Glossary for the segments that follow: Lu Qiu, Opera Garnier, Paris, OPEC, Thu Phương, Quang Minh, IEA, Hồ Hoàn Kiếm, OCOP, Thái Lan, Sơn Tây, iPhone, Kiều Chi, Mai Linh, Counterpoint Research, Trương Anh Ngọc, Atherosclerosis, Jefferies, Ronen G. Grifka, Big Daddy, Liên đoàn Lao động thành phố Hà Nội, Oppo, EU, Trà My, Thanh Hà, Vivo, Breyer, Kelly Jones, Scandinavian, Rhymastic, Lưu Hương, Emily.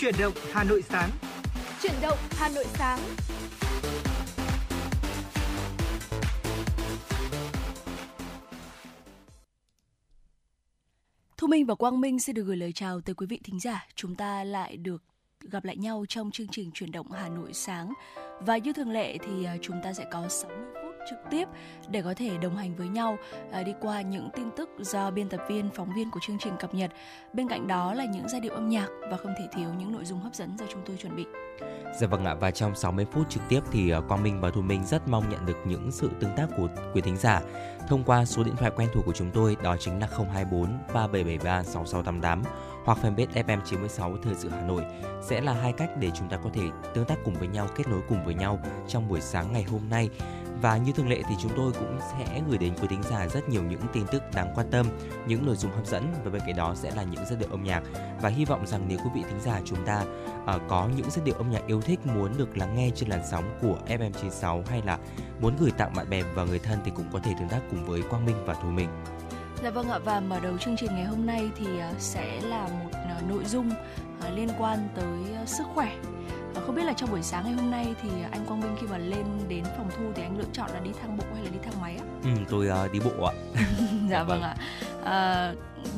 Chuyển động Hà Nội sáng. Chuyển động Hà Nội sáng. Thu Minh và Quang Minh xin được gửi lời chào tới quý vị thính giả. Chúng ta lại được gặp lại nhau trong chương trình Chuyển động Hà Nội sáng. Và như thường lệ thì chúng ta sẽ có 60 phút trực tiếp để có thể đồng hành với nhau đi qua những tin tức do biên tập viên, phóng viên của chương trình cập nhật. Bên cạnh đó là những giai điệu âm nhạc và không thể thiếu những nội dung hấp dẫn do chúng tôi chuẩn bị. Dạ vâng ạ, và trong 60 phút trực tiếp thì Quang Minh và Thu Minh rất mong nhận được những sự tương tác của quý thính giả thông qua số điện thoại quen thuộc của chúng tôi, đó chính là 024 3773 6688, hoặc fanpage FM96 Thời sự Hà Nội. Sẽ là hai cách để chúng ta có thể tương tác cùng với nhau, kết nối cùng với nhau trong buổi sáng ngày hôm nay. Và như thường lệ thì chúng tôi cũng sẽ gửi đến quý thính giả rất nhiều những tin tức đáng quan tâm, những nội dung hấp dẫn, và bên cạnh đó sẽ là những giai điệu âm nhạc. Và hy vọng rằng nếu quý vị thính giả chúng ta có những giai điệu âm nhạc yêu thích muốn được lắng nghe trên làn sóng của FM96, hay là muốn gửi tặng bạn bè và người thân, thì cũng có thể tương tác cùng với Quang Minh và Thu Minh. Dạ vâng ạ, và mở đầu chương trình ngày hôm nay thì sẽ là một nội dung liên quan tới sức khỏe. Không biết là trong buổi sáng ngày hôm nay thì anh Quang Minh khi mà lên đến phòng thu thì anh lựa chọn là đi thang bộ hay là đi thang máy ạ? Tôi đi bộ ạ. Dạ vâng ạ.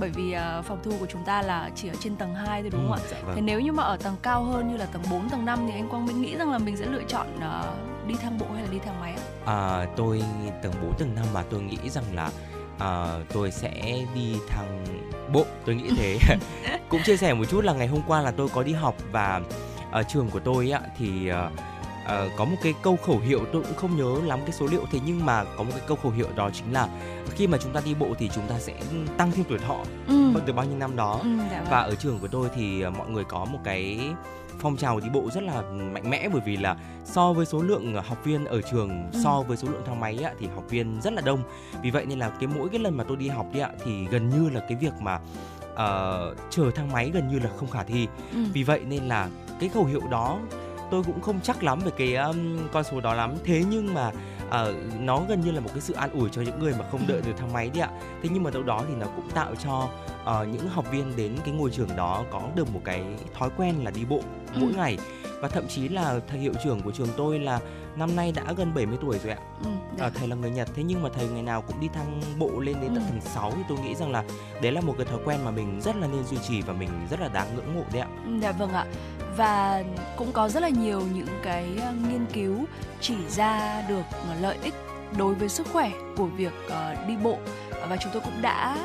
Bởi vì phòng thu của chúng ta là chỉ ở trên tầng 2 thôi đúng không ạ? Dạ vâng. Thế nếu như mà ở tầng cao hơn như là tầng 4, tầng 5 thì anh Quang Minh nghĩ rằng là mình sẽ lựa chọn đi thang bộ hay là đi thang máy ạ? Tôi tầng 4, tầng 5 mà tôi nghĩ rằng là tôi sẽ đi thang bộ, tôi nghĩ thế. Cũng chia sẻ một chút là ngày hôm qua là tôi có đi học, và ở trường của tôi á, thì có một cái câu khẩu hiệu, tôi cũng không nhớ lắm cái số liệu, thế nhưng mà có một cái câu khẩu hiệu, đó chính là khi mà chúng ta đi bộ thì chúng ta sẽ tăng thêm tuổi thọ từ bao nhiêu năm đó. Và ở trường của tôi thì mọi người có một cái phong trào đi bộ rất là mạnh mẽ, bởi vì là so với số lượng học viên ở trường, so với số lượng thang máy á, thì học viên rất là đông. Vì vậy nên là mỗi lần mà tôi đi học đi ạ, thì gần như là cái việc mà chờ thang máy gần như là không khả thi. Vì vậy nên là cái khẩu hiệu đó tôi cũng không chắc lắm về cái con số đó lắm, thế nhưng mà nó gần như là một cái sự an ủi cho những người mà không đợi được thang máy đi ạ. Thế nhưng mà đâu đó thì nó cũng tạo cho những học viên đến cái ngôi trường đó có được một cái thói quen là đi bộ mỗi ngày. Và thậm chí là thầy hiệu trưởng của trường tôi là năm nay đã gần 70 tuổi rồi ạ. Thầy là người Nhật, thế nhưng mà thầy ngày nào cũng đi thang bộ lên đến tận tầng 6, thì tôi nghĩ rằng là đấy là một cái thói quen mà mình rất là nên duy trì và mình rất là đáng ngưỡng mộ đấy ạ. Dạ vâng ạ. Và cũng có rất là nhiều những cái nghiên cứu chỉ ra được lợi ích đối với sức khỏe của việc đi bộ, và chúng tôi cũng đã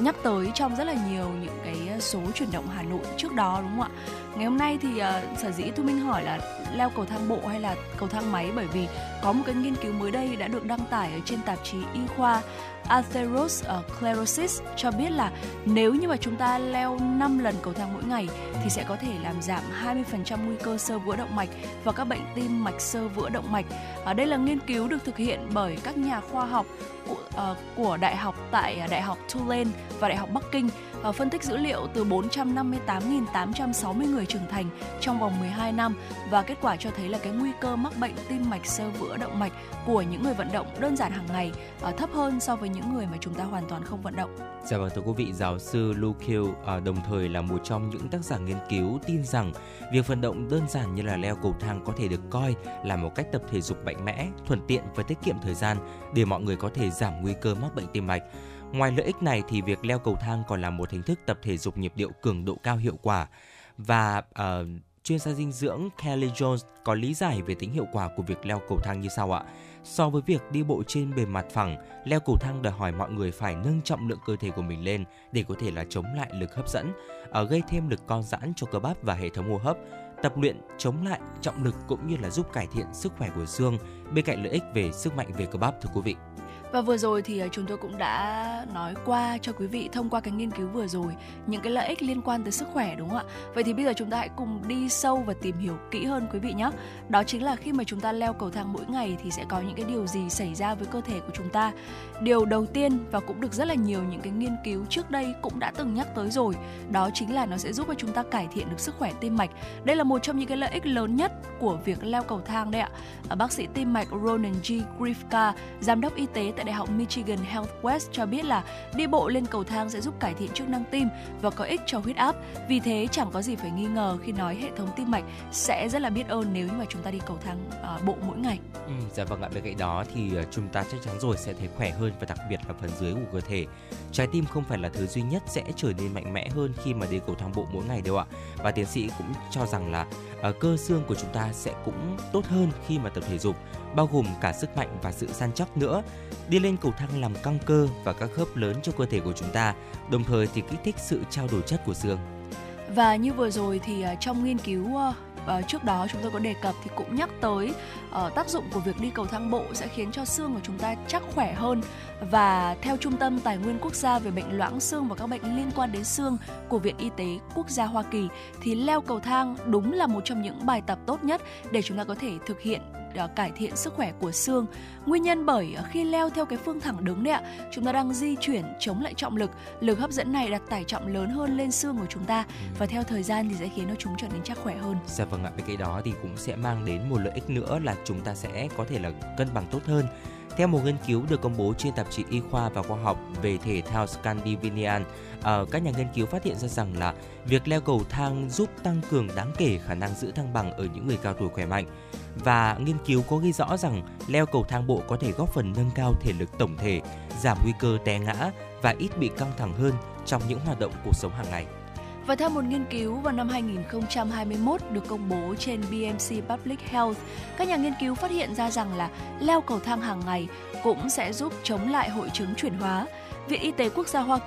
nhắc tới trong rất là nhiều những cái số Chuyển động Hà Nội trước đó đúng không ạ? Ngày hôm nay thì sở dĩ Thu Minh hỏi là leo cầu thang bộ hay là cầu thang máy, bởi vì có một cái nghiên cứu mới đây đã được đăng tải ở trên tạp chí y khoa Atherosclerosis cho biết là nếu như mà chúng ta leo 5 lần cầu thang mỗi ngày thì sẽ có thể làm giảm 20% nguy cơ xơ vữa động mạch và các bệnh tim mạch xơ vữa động mạch. Đây là nghiên cứu được thực hiện bởi các nhà khoa học của đại học tại Đại học Tulane và Đại học Bắc Kinh, phân tích dữ liệu từ 458.860 người trưởng thành trong vòng 12 năm, và kết quả cho thấy là cái nguy cơ mắc bệnh tim mạch xơ vữa động mạch của những người vận động đơn giản hàng ngày thấp hơn so với những người mà chúng ta hoàn toàn không vận động. Dạ vâng, thưa quý vị, giáo sư Lu Qiu đồng thời là một trong những tác giả nghiên cứu tin rằng việc vận động đơn giản như là leo cầu thang có thể được coi là một cách tập thể dục mạnh mẽ, thuận tiện và tiết kiệm thời gian để mọi người có thể giảm nguy cơ mắc bệnh tim mạch. Ngoài lợi ích này thì việc leo cầu thang còn là một hình thức tập thể dục nhịp điệu cường độ cao hiệu quả. Và chuyên gia dinh dưỡng Kelly Jones có lý giải về tính hiệu quả của việc leo cầu thang như sau ạ. So với việc đi bộ trên bề mặt phẳng, leo cầu thang đòi hỏi mọi người phải nâng trọng lượng cơ thể của mình lên để có thể là chống lại lực hấp dẫn, gây thêm lực co giãn cho cơ bắp và hệ thống hô hấp. Tập luyện chống lại trọng lực cũng như là giúp cải thiện sức khỏe của xương, bên cạnh lợi ích về sức mạnh về cơ bắp, thưa quý vị. Và vừa rồi thì chúng tôi cũng đã nói qua cho quý vị thông qua cái nghiên cứu vừa rồi những cái lợi ích liên quan tới sức khỏe đúng không ạ? Vậy thì bây giờ chúng ta hãy cùng đi sâu và tìm hiểu kỹ hơn quý vị nhé. Đó chính là khi mà chúng ta leo cầu thang mỗi ngày thì sẽ có những cái điều gì xảy ra với cơ thể của chúng ta. Điều đầu tiên, và cũng được rất là nhiều những cái nghiên cứu trước đây cũng đã từng nhắc tới rồi, đó chính là nó sẽ giúp cho chúng ta cải thiện được sức khỏe tim mạch. Đây là một trong những cái lợi ích lớn nhất của việc leo cầu thang đấy ạ. Bác sĩ tim mạch Ronen G. Grifka, giám đốc y tế tại Đại học Michigan Health West cho biết là đi bộ lên cầu thang sẽ giúp cải thiện chức năng tim và có ích cho huyết áp. Vì thế chẳng có gì phải nghi ngờ khi nói hệ thống tim mạch sẽ rất là biết ơn nếu như mà chúng ta đi cầu thang bộ mỗi ngày. Dạ vâng ạ, bên cạnh đó thì chúng ta chắc chắn rồi sẽ thấy khỏe hơn, và đặc biệt là phần dưới của cơ thể. Trái tim không phải là thứ duy nhất sẽ trở nên mạnh mẽ hơn khi mà đi cầu thang bộ mỗi ngày đâu ạ. Và tiến sĩ cũng cho rằng là cơ xương của chúng ta sẽ cũng tốt hơn khi mà tập thể dục, bao gồm cả sức mạnh và sự săn chắc nữa. Đi lên cầu thang làm căng cơ và các khớp lớn cho cơ thể của chúng ta, đồng thời thì kích thích sự trao đổi chất của xương. Và như vừa rồi thì trong nghiên cứu trước đó chúng tôi có đề cập thì cũng nhắc tới tác dụng của việc đi cầu thang bộ sẽ khiến cho xương của chúng ta chắc khỏe hơn. Và theo Trung tâm Tài nguyên Quốc gia về bệnh loãng xương và các bệnh liên quan đến xương của Viện Y tế Quốc gia Hoa Kỳ, thì leo cầu thang đúng là một trong những bài tập tốt nhất để chúng ta có thể thực hiện cải thiện sức khỏe của xương. Nguyên nhân bởi khi leo theo cái phương thẳng đứng đấy ạ, chúng ta đang di chuyển chống lại trọng lực. Lực hấp dẫn này đặt tải trọng lớn hơn lên xương của chúng ta, và theo thời gian thì sẽ khiến nó chúng trở nên chắc khỏe hơn. Dạ vâng ạ, bên cạnh đó thì cũng sẽ mang đến một lợi ích nữa là chúng ta sẽ có thể là cân bằng tốt hơn. Theo một nghiên cứu được công bố trên tạp chí Y khoa và Khoa học về thể thao Scandinavian, các nhà nghiên cứu phát hiện ra rằng là việc leo cầu thang giúp tăng cường đáng kể khả năng giữ thăng bằng ở những người cao tuổi khỏe mạnh. Và nghiên cứu có ghi rõ rằng leo cầu thang bộ có thể góp phần nâng cao thể lực tổng thể, giảm nguy cơ té ngã và ít bị căng thẳng hơn trong những hoạt động cuộc sống hàng ngày. Và theo một nghiên cứu vào năm 2021 được công bố trên BMC Public Health, các nhà nghiên cứu phát hiện ra rằng là leo cầu thang hàng ngày cũng sẽ giúp chống lại hội chứng chuyển hóa. Viện Y tế Quốc gia Hoa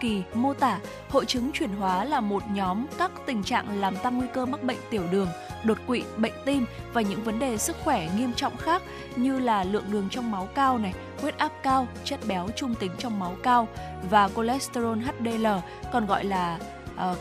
Kỳ mô tả hội chứng chuyển hóa là một nhóm các tình trạng làm tăng nguy cơ mắc bệnh tiểu đường, đột quỵ, bệnh tim và những vấn đề sức khỏe nghiêm trọng khác như là lượng đường trong máu cao này, huyết áp cao, chất béo trung tính trong máu cao và cholesterol HDL, còn gọi là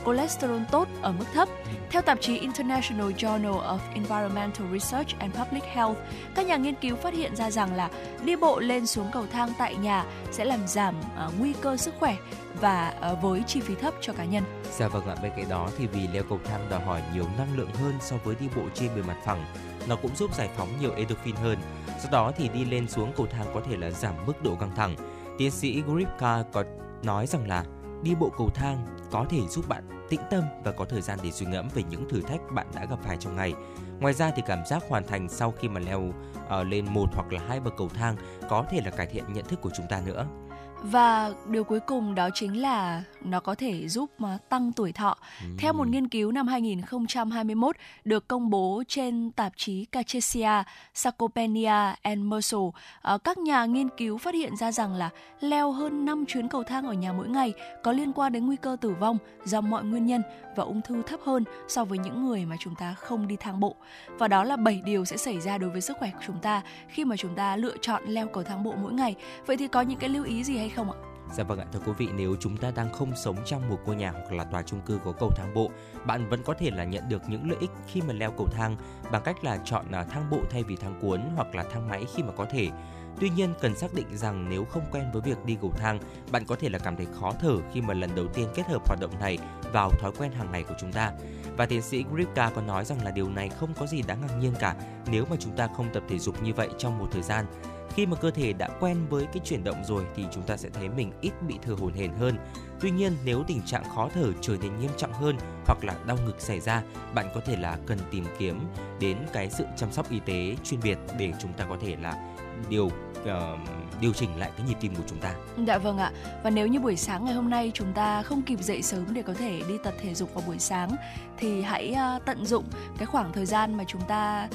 cholesterol tốt ở mức thấp. Theo tạp chí International Journal of Environmental Research and Public Health, các nhà nghiên cứu phát hiện ra rằng là đi bộ lên xuống cầu thang tại nhà sẽ làm giảm nguy cơ sức khỏe và với chi phí thấp cho cá nhân. Dạ vâng ạ, bên cạnh đó thì vì leo cầu thang đòi hỏi nhiều năng lượng hơn so với đi bộ trên bề mặt phẳng, nó cũng giúp giải phóng nhiều endorphin hơn. Do đó thì đi lên xuống cầu thang có thể là giảm mức độ căng thẳng. Tiến sĩ Grifka có nói rằng là đi bộ cầu thang có thể giúp bạn tĩnh tâm và có thời gian để suy ngẫm về những thử thách bạn đã gặp phải trong ngày. Ngoài ra thì cảm giác hoàn thành sau khi mà leo lên một hoặc là hai bậc cầu thang có thể là cải thiện nhận thức của chúng ta nữa. Và điều cuối cùng đó chính là nó có thể giúp tăng tuổi thọ. Theo một nghiên cứu năm 2021 được công bố trên tạp chí Cachexia, Sarcopenia and Muscle, các nhà nghiên cứu phát hiện ra rằng là leo hơn 5 chuyến cầu thang ở nhà mỗi ngày có liên quan đến nguy cơ tử vong do mọi nguyên nhân và ung thư thấp hơn so với những người mà chúng ta không đi thang bộ. Và đó là 7 điều sẽ xảy ra đối với sức khỏe của chúng ta khi mà chúng ta lựa chọn leo cầu thang bộ mỗi ngày. Vậy thì có những cái lưu ý gì hay không ạ? Dạ vâng ạ, thưa quý vị, nếu chúng ta đang không sống trong một ngôi nhà hoặc là tòa chung cư có cầu thang bộ, bạn vẫn có thể là nhận được những lợi ích khi mà leo cầu thang bằng cách là chọn thang bộ thay vì thang cuốn hoặc là thang máy khi mà có thể. Tuy nhiên, cần xác định rằng nếu không quen với việc đi cầu thang, bạn có thể là cảm thấy khó thở khi mà lần đầu tiên kết hợp hoạt động này vào thói quen hàng ngày của chúng ta. Và tiến sĩ Grifka có nói rằng là điều này không có gì đáng ngạc nhiên cả nếu mà chúng ta không tập thể dục như vậy trong một thời gian. Khi mà cơ thể đã quen với cái chuyển động rồi thì chúng ta sẽ thấy mình ít bị thở hổn hển hơn. Tuy nhiên, nếu tình trạng khó thở trở nên nghiêm trọng hơn hoặc là đau ngực xảy ra, bạn có thể là cần tìm kiếm đến cái sự chăm sóc y tế chuyên biệt để chúng ta có thể là điều chỉnh lại cái nhịp tim của chúng ta. Dạ vâng ạ. Và nếu như buổi sáng ngày hôm nay chúng ta không kịp dậy sớm để có thể đi tập thể dục vào buổi sáng, thì hãy tận dụng cái khoảng thời gian mà chúng ta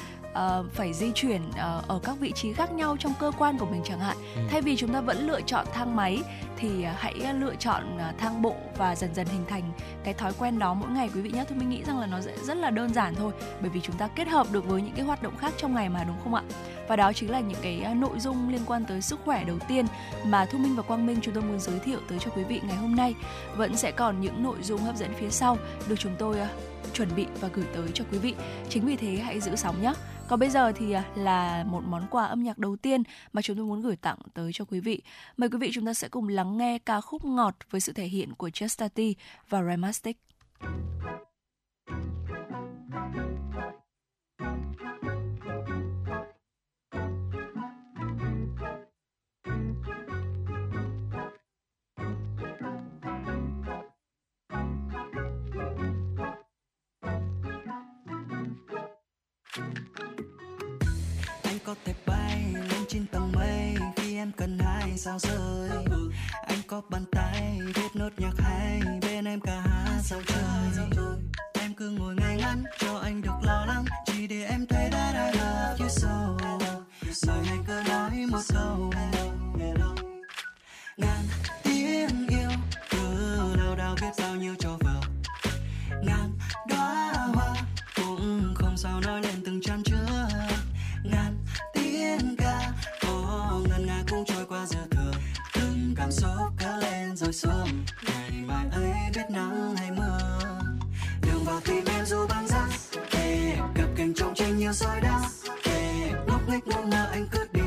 phải di chuyển ở các vị trí khác nhau trong cơ quan của mình chẳng hạn. Thay vì chúng ta vẫn lựa chọn thang máy thì hãy lựa chọn thang bộ và dần dần hình thành cái thói quen đó mỗi ngày quý vị nhé. Tôi mình nghĩ rằng là nó rất là đơn giản thôi, bởi vì chúng ta kết hợp được với những cái hoạt động khác trong ngày mà, đúng không ạ? Và đó chính là những cái nội dung liên quan tới sức khỏe đầu tiên mà Thu Minh và Quang Minh chúng tôi muốn giới thiệu tới cho quý vị ngày hôm nay. Vẫn sẽ còn những nội dung hấp dẫn phía sau được chúng tôi chuẩn bị và gửi tới cho quý vị. Chính vì thế hãy giữ sóng nhé. Còn bây giờ thì là một món quà âm nhạc đầu tiên mà chúng tôi muốn gửi tặng tới cho quý vị. Mời quý vị chúng ta sẽ cùng lắng nghe ca khúc Ngọt với sự thể hiện của Chastity và Rhymastic. có thể bay lên 9 tầng mây khi em cần 2 sao rơi. Anh có bàn tay viết nốt nhạc hay bên em cả hát sao trời. Em cứ ngồi ngay ngắn cho anh được lo lắng, chỉ để em thấy that I love you so. Lời anh cứ nói một câu ngàn tiếng yêu, từ nào đào viết bao nhiêu cho vợ ngàn đóa hoa cũng không sao nói lên từng chăn chứa. Ngàn tiếng ca có ngân nga cũng trôi qua giờ thừa, từng cảm xúc cứ lên rồi xuống. Ngày mai ấy biết nắng hay mưa, đường vào tim em dù băng giá kề cặp cánh trong tranh nhiều soi đá kề ngốc nghếch ngủ mơ anh cứ đi.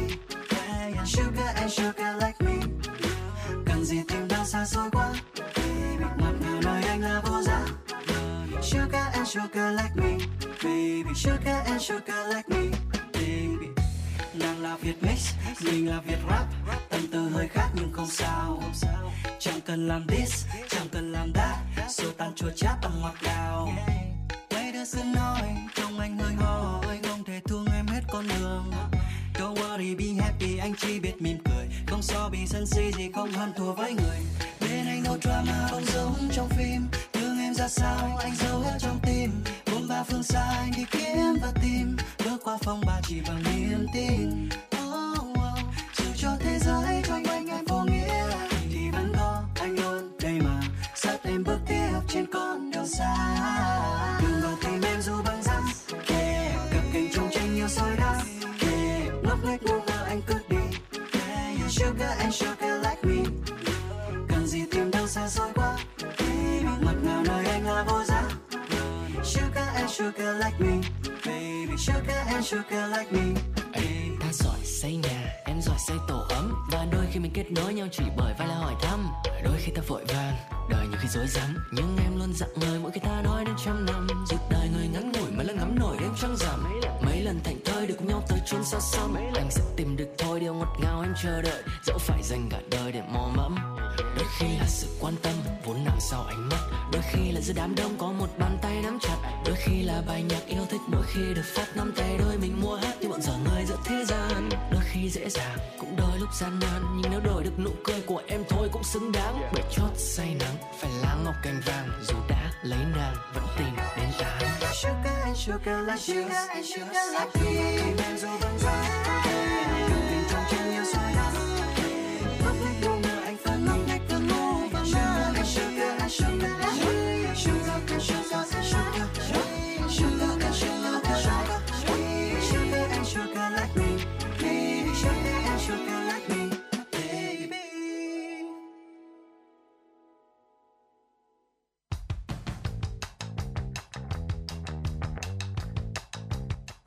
Sugar and sugar like me, cần gì tình đang xa xôi quá, mặt nào nói anh là vô giá. Sugar and sugar like me, baby. Sugar and sugar like me, baby. Nàng là Việt mix, mình là Việt rap. Tâm tư hơi khác nhưng không sao. Chẳng cần làm this, chẳng cần làm that. Sô tan chua chát bằng ngọt ngào. Mấy đứa xưa nói trong anh hơi hỏi, không thể thương em hết con đường. Don't worry, be happy, anh chỉ biết mỉm cười. Không so bì sân si gì, không hơn thua với người. Bên anh no drama, không giống trong phim. Thương em ra sao, anh giấu hết trong tim. 4-3 phương xa, anh đi kiếm và tìm. Bước qua phong ba chỉ bằng niềm tin. Oh, oh. Dù cho thế giới quanh quanh em vô nghĩa, thì vẫn có anh luôn đây mà. Sắp em bước tiếp trên con đường xa. Đường vào tim em dù băng răng kề cặp cánh trong tranh nhiều soi đá. Ngốc ngô ngơ anh cứ đi. Sugar and sugar like me, cần gì tìm đâu xa xôi quá, mặt nào nơi anh là vô giá. Sugar and sugar like me, baby. Sugar and sugar like me. Ta giỏi xây nhà, em giỏi xây tổ ấm. Và đôi khi mình kết nối nhau chỉ bởi vài lời hỏi thăm. Đôi khi ta vội vàng, đời nhiều khi rối rắm, nhưng em luôn dặn người mỗi khi ta nói đến 100 năm. Dù đời người ngắn ngủi mà lần ngắm nổi đêm trăng rằm. Mấy lần thành thơi được cùng nhau tới chốn xa xăm. Anh sẽ tìm được thôi điều ngọt ngào em chờ đợi, dẫu phải dành cả đời để mò mẫm. Đôi khi là sự quan tâm vốn nằm sau ánh mắt, đôi khi là giữa đám đông có một bàn tay nắm chặt, đôi khi là bài nhạc yêu thích mỗi khi được phát năm tay đôi mình mua hát như bọn dở người giữa thế gian. Đôi khi dễ dàng cũng đôi lúc gian nan, nhưng nếu đổi được nụ cười của em thôi cũng xứng đáng. Bởi chót say nắng phải lá ngọc cành vàng, dù đã lấy nàng vẫn tìm đến ta. Sugar and sugar like you, sugar and sugar like me. Đường em dù băng giá, đường tình trong trên nhiều soi đá. Ngốc nghếch ngô ngơ anh vẫn ngốc nghếch cứ ngủ và mơ. Sugar and sugar like me, sugar and sugar like me, sugar and sugar like me, sugar and sugar like me, baby, sugar and sugar like me, baby.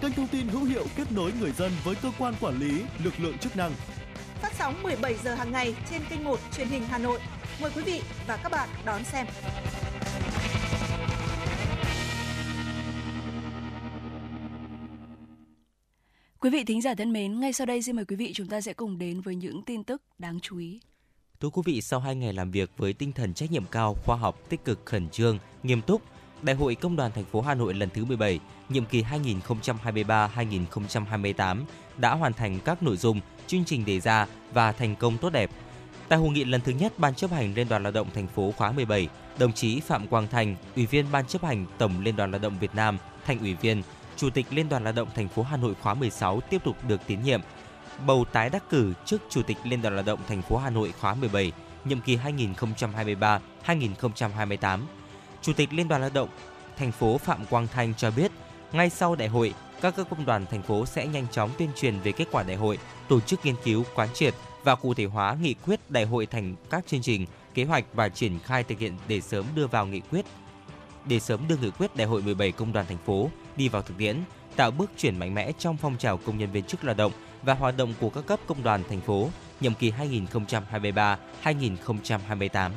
kênh thông tin hữu hiệu kết nối người dân với cơ quan quản lý, lực lượng chức năng. Phát sóng 17 giờ hàng ngày trên kênh 1 truyền hình Hà Nội. Mời quý vị và các bạn đón xem. Quý vị thính giả thân mến, ngay sau đây xin mời quý vị chúng ta sẽ cùng đến với những tin tức đáng chú ý. Thưa quý vị, sau 2 ngày làm việc với tinh thần trách nhiệm cao, khoa học, tích cực, khẩn trương, nghiêm túc, Đại hội Công đoàn thành phố Hà Nội lần thứ 17, nhiệm kỳ 2023-2028 đã hoàn thành các nội dung, chương trình đề ra và thành công tốt đẹp. Tại hội nghị lần thứ nhất Ban chấp hành Liên đoàn Lao động thành phố khóa 17, đồng chí Phạm Quang Thanh, Ủy viên Ban chấp hành Tổng Liên đoàn Lao động Việt Nam, Thành ủy viên, Chủ tịch Liên đoàn Lao động thành phố Hà Nội khóa 16 tiếp tục được tín nhiệm, bầu tái đắc cử chức Chủ tịch Liên đoàn Lao động thành phố Hà Nội khóa 17, nhiệm kỳ 2023-2028. Chủ tịch Liên đoàn Lao động thành phố Phạm Quang Thanh cho biết, ngay sau đại hội, các cơ công đoàn thành phố sẽ nhanh chóng tuyên truyền về kết quả đại hội, tổ chức nghiên cứu, quán triệt và cụ thể hóa nghị quyết đại hội thành các chương trình, kế hoạch và triển khai thực hiện để sớm đưa nghị quyết đại hội 17 công đoàn thành phố đi vào thực tiễn, tạo bước chuyển mạnh mẽ trong phong trào công nhân viên chức lao động và hoạt động của các cấp công đoàn thành phố nhiệm kỳ 2023-2028.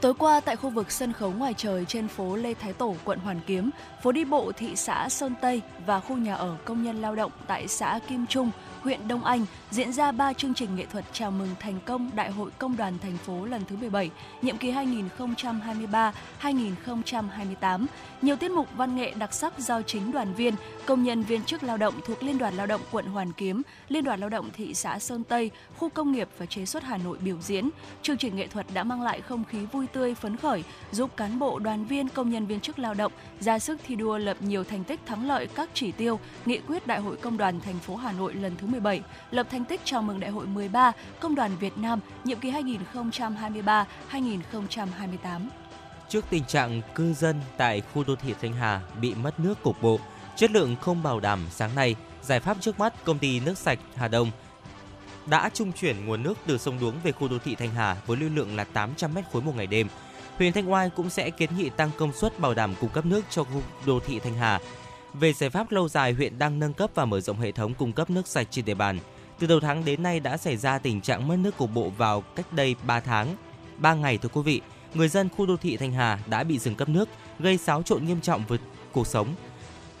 Tối qua, tại khu vực sân khấu ngoài trời trên phố Lê Thái Tổ, quận Hoàn Kiếm, phố đi bộ thị xã Sơn Tây và khu nhà ở công nhân lao động tại xã Kim Trung, huyện Đông Anh diễn ra 3 chương trình nghệ thuật chào mừng thành công Đại hội Công đoàn thành phố lần thứ 17, nhiệm kỳ 2023-2028. Nhiều tiết mục văn nghệ đặc sắc do chính đoàn viên, công nhân viên chức lao động thuộc Liên đoàn Lao động quận Hoàn Kiếm, Liên đoàn Lao động thị xã Sơn Tây, Khu công nghiệp và Chế xuất Hà Nội biểu diễn. Chương trình nghệ thuật đã mang lại không khí vui tươi phấn khởi, giúp cán bộ, đoàn viên, công nhân viên chức lao động ra sức thi đua lập nhiều thành tích thắng lợi các chỉ tiêu, nghị quyết Đại hội Công đoàn thành phố Hà Nội lần thứ 17, lập thành tích chào mừng Đại hội 13 Công đoàn Việt Nam nhiệm kỳ 2023-2028. Trước tình trạng cư dân tại khu đô thị Thanh Hà bị mất nước cục bộ, chất lượng không bảo đảm, sáng nay, giải pháp trước mắt công ty nước sạch Hà Đông đã trung chuyển nguồn nước từ sông Đuống về khu đô thị Thanh Hà với lưu lượng là 800 mét khối một ngày đêm. Huyện Thanh Oai cũng sẽ kiến nghị tăng công suất bảo đảm cung cấp nước cho khu đô thị Thanh Hà. Về giải pháp lâu dài, huyện đang nâng cấp và mở rộng hệ thống cung cấp nước sạch trên địa bàn. Từ đầu tháng đến nay đã xảy ra tình trạng mất nước cục bộ vào cách đây 3 ngày thưa quý vị. Người dân khu đô thị Thanh Hà đã bị dừng cấp nước, gây xáo trộn nghiêm trọng với cuộc sống.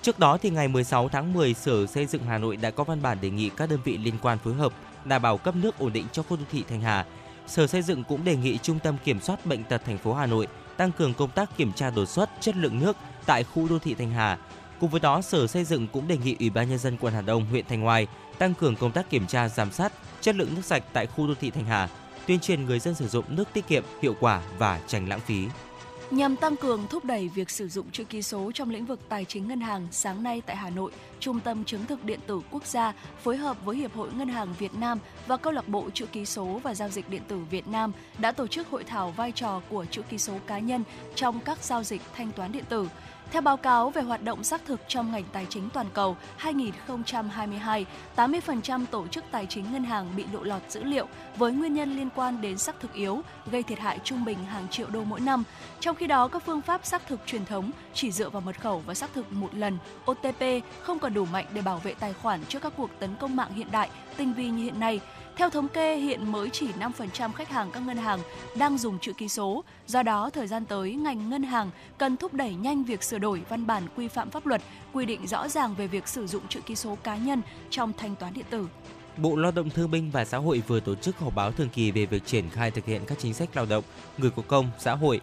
Trước đó, thì ngày 16 tháng 10, Sở Xây dựng Hà Nội đã có văn bản đề nghị các đơn vị liên quan phối hợp đảm bảo cấp nước ổn định cho khu đô thị Thanh Hà. Sở Xây dựng cũng đề nghị Trung tâm Kiểm soát Bệnh tật thành phố Hà Nội tăng cường công tác kiểm tra đột xuất chất lượng nước tại khu đô thị Thanh Hà. Cùng với đó, Sở Xây dựng cũng đề nghị Ủy ban Nhân dân quận Hà Đông, huyện Thanh Oai tăng cường công tác kiểm tra giám sát chất lượng nước sạch tại khu đô thị Thanh Hà, tuyên truyền người dân sử dụng nước tiết kiệm, hiệu quả và tránh lãng phí. Nhằm tăng cường thúc đẩy việc sử dụng chữ ký số trong lĩnh vực tài chính ngân hàng, sáng nay tại Hà Nội, Trung tâm Chứng thực Điện tử Quốc gia phối hợp với Hiệp hội Ngân hàng Việt Nam và Câu lạc bộ Chữ ký số và Giao dịch Điện tử Việt Nam đã tổ chức hội thảo vai trò của chữ ký số cá nhân trong các giao dịch thanh toán điện tử. Theo báo cáo về hoạt động xác thực trong ngành tài chính toàn cầu 2022, 80% tổ chức tài chính ngân hàng bị lộ lọt dữ liệu với nguyên nhân liên quan đến xác thực yếu, gây thiệt hại trung bình hàng triệu đô mỗi năm. Trong khi đó, các phương pháp xác thực truyền thống chỉ dựa vào mật khẩu và xác thực một lần, OTP, không còn đủ mạnh để bảo vệ tài khoản trước các cuộc tấn công mạng hiện đại, tinh vi như hiện nay. Theo thống kê, hiện mới chỉ 5% khách hàng các ngân hàng đang dùng chữ ký số. Do đó, thời gian tới, ngành ngân hàng cần thúc đẩy nhanh việc sửa đổi văn bản quy phạm pháp luật, quy định rõ ràng về việc sử dụng chữ ký số cá nhân trong thanh toán điện tử. Bộ Lao động Thương binh và Xã hội vừa tổ chức họp báo thường kỳ về việc triển khai thực hiện các chính sách lao động, người có công, xã hội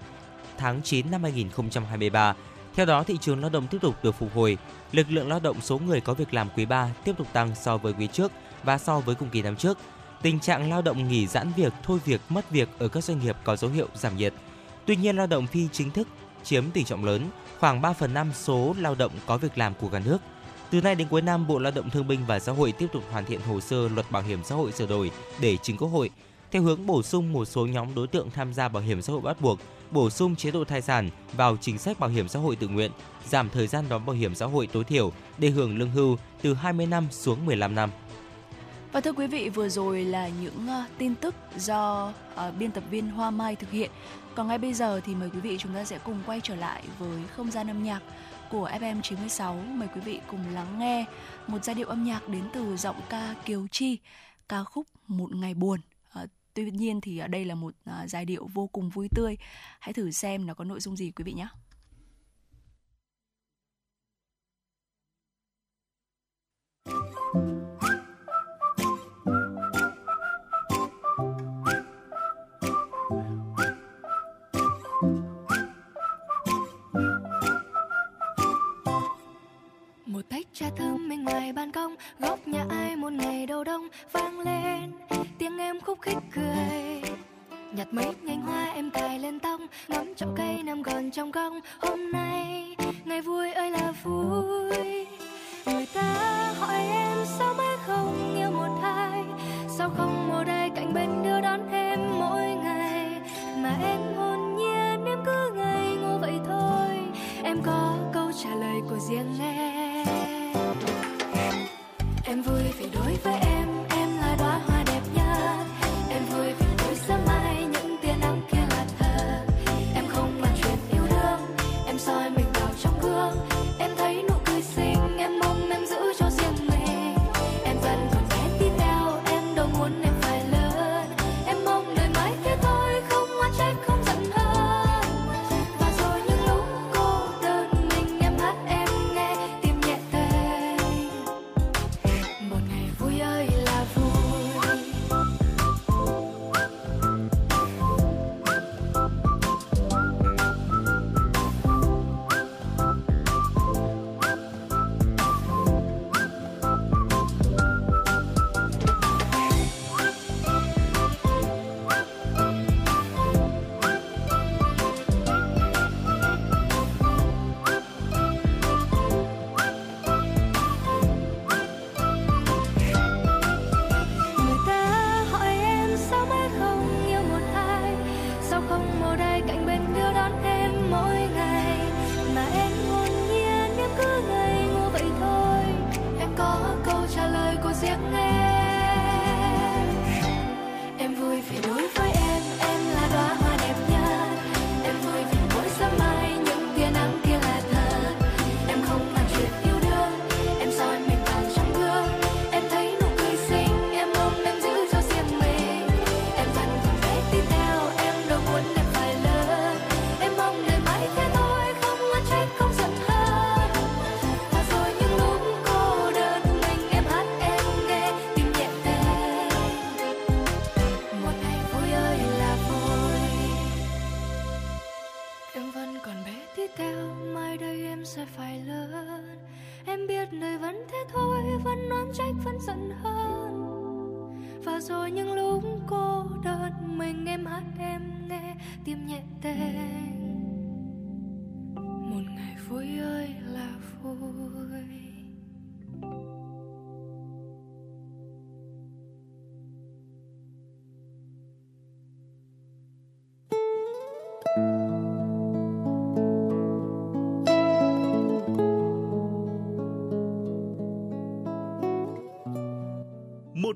tháng 9 năm 2023. Theo đó, thị trường lao động tiếp tục được phục hồi. Lực lượng lao động số người có việc làm quý 3 tiếp tục tăng so với quý trước và so với cùng kỳ năm trước. Tình trạng lao động nghỉ giãn việc, thôi việc, mất việc ở các doanh nghiệp có dấu hiệu giảm nhiệt. Tuy nhiên, lao động phi chính thức chiếm tỷ trọng lớn, khoảng 3/5 số lao động có việc làm của cả nước. Từ nay đến cuối năm, Bộ Lao động Thương binh và Xã hội tiếp tục hoàn thiện hồ sơ Luật Bảo hiểm xã hội sửa đổi để trình Quốc hội, theo hướng bổ sung một số nhóm đối tượng tham gia bảo hiểm xã hội bắt buộc, bổ sung chế độ thai sản vào chính sách bảo hiểm xã hội tự nguyện, giảm thời gian đóng bảo hiểm xã hội tối thiểu để hưởng lương hưu từ 20 năm xuống 15 năm. Và thưa quý vị, vừa rồi là những tin tức do biên tập viên Hoa Mai thực hiện. Còn ngay bây giờ thì mời quý vị chúng ta sẽ cùng quay trở lại với không gian âm nhạc của FM96. Mời quý vị cùng lắng nghe một giai điệu âm nhạc đến từ giọng ca Kiều Chi, ca khúc Một Ngày Buồn. Tuy nhiên thì đây là một giai điệu vô cùng vui tươi. Hãy thử xem nó có nội dung gì quý vị nhé. Một tách trà thơm bên ngoài ban công, góc nhà ai một ngày đầu đông vang lên tiếng em khúc khích cười. Nhặt mấy nhánh hoa em cài lên tóc, ngắm chậu cây nằm gần trong góc. Hôm nay ngày vui ơi là vui. Người ta hỏi em sao mãi không yêu một ai, sao không một ai cạnh bên đưa đón em mỗi ngày, mà em hồn nhiên em cứ ngây ngô vậy thôi. Em có câu trả lời của riêng em. Em vui vì đối với em là đóa hoa đẹp nhất. Em vui vì buổi sáng mai những tia nắng kia là thơ. Em không màng chuyện yêu đương, em soi mình vào trong gương. Em thấy nụ cười xinh, em mong em giữ cho riêng mình. Em vẫn còn bé tí. keo, mai đây em sẽ phải lớn. Em biết đời vẫn thế thôi, vẫn oán trách, vẫn giận hơn. Và rồi những lúc cô đơn mình em hát em nghe tim nhẹ tên. Một ngày vui ơi là vui. Một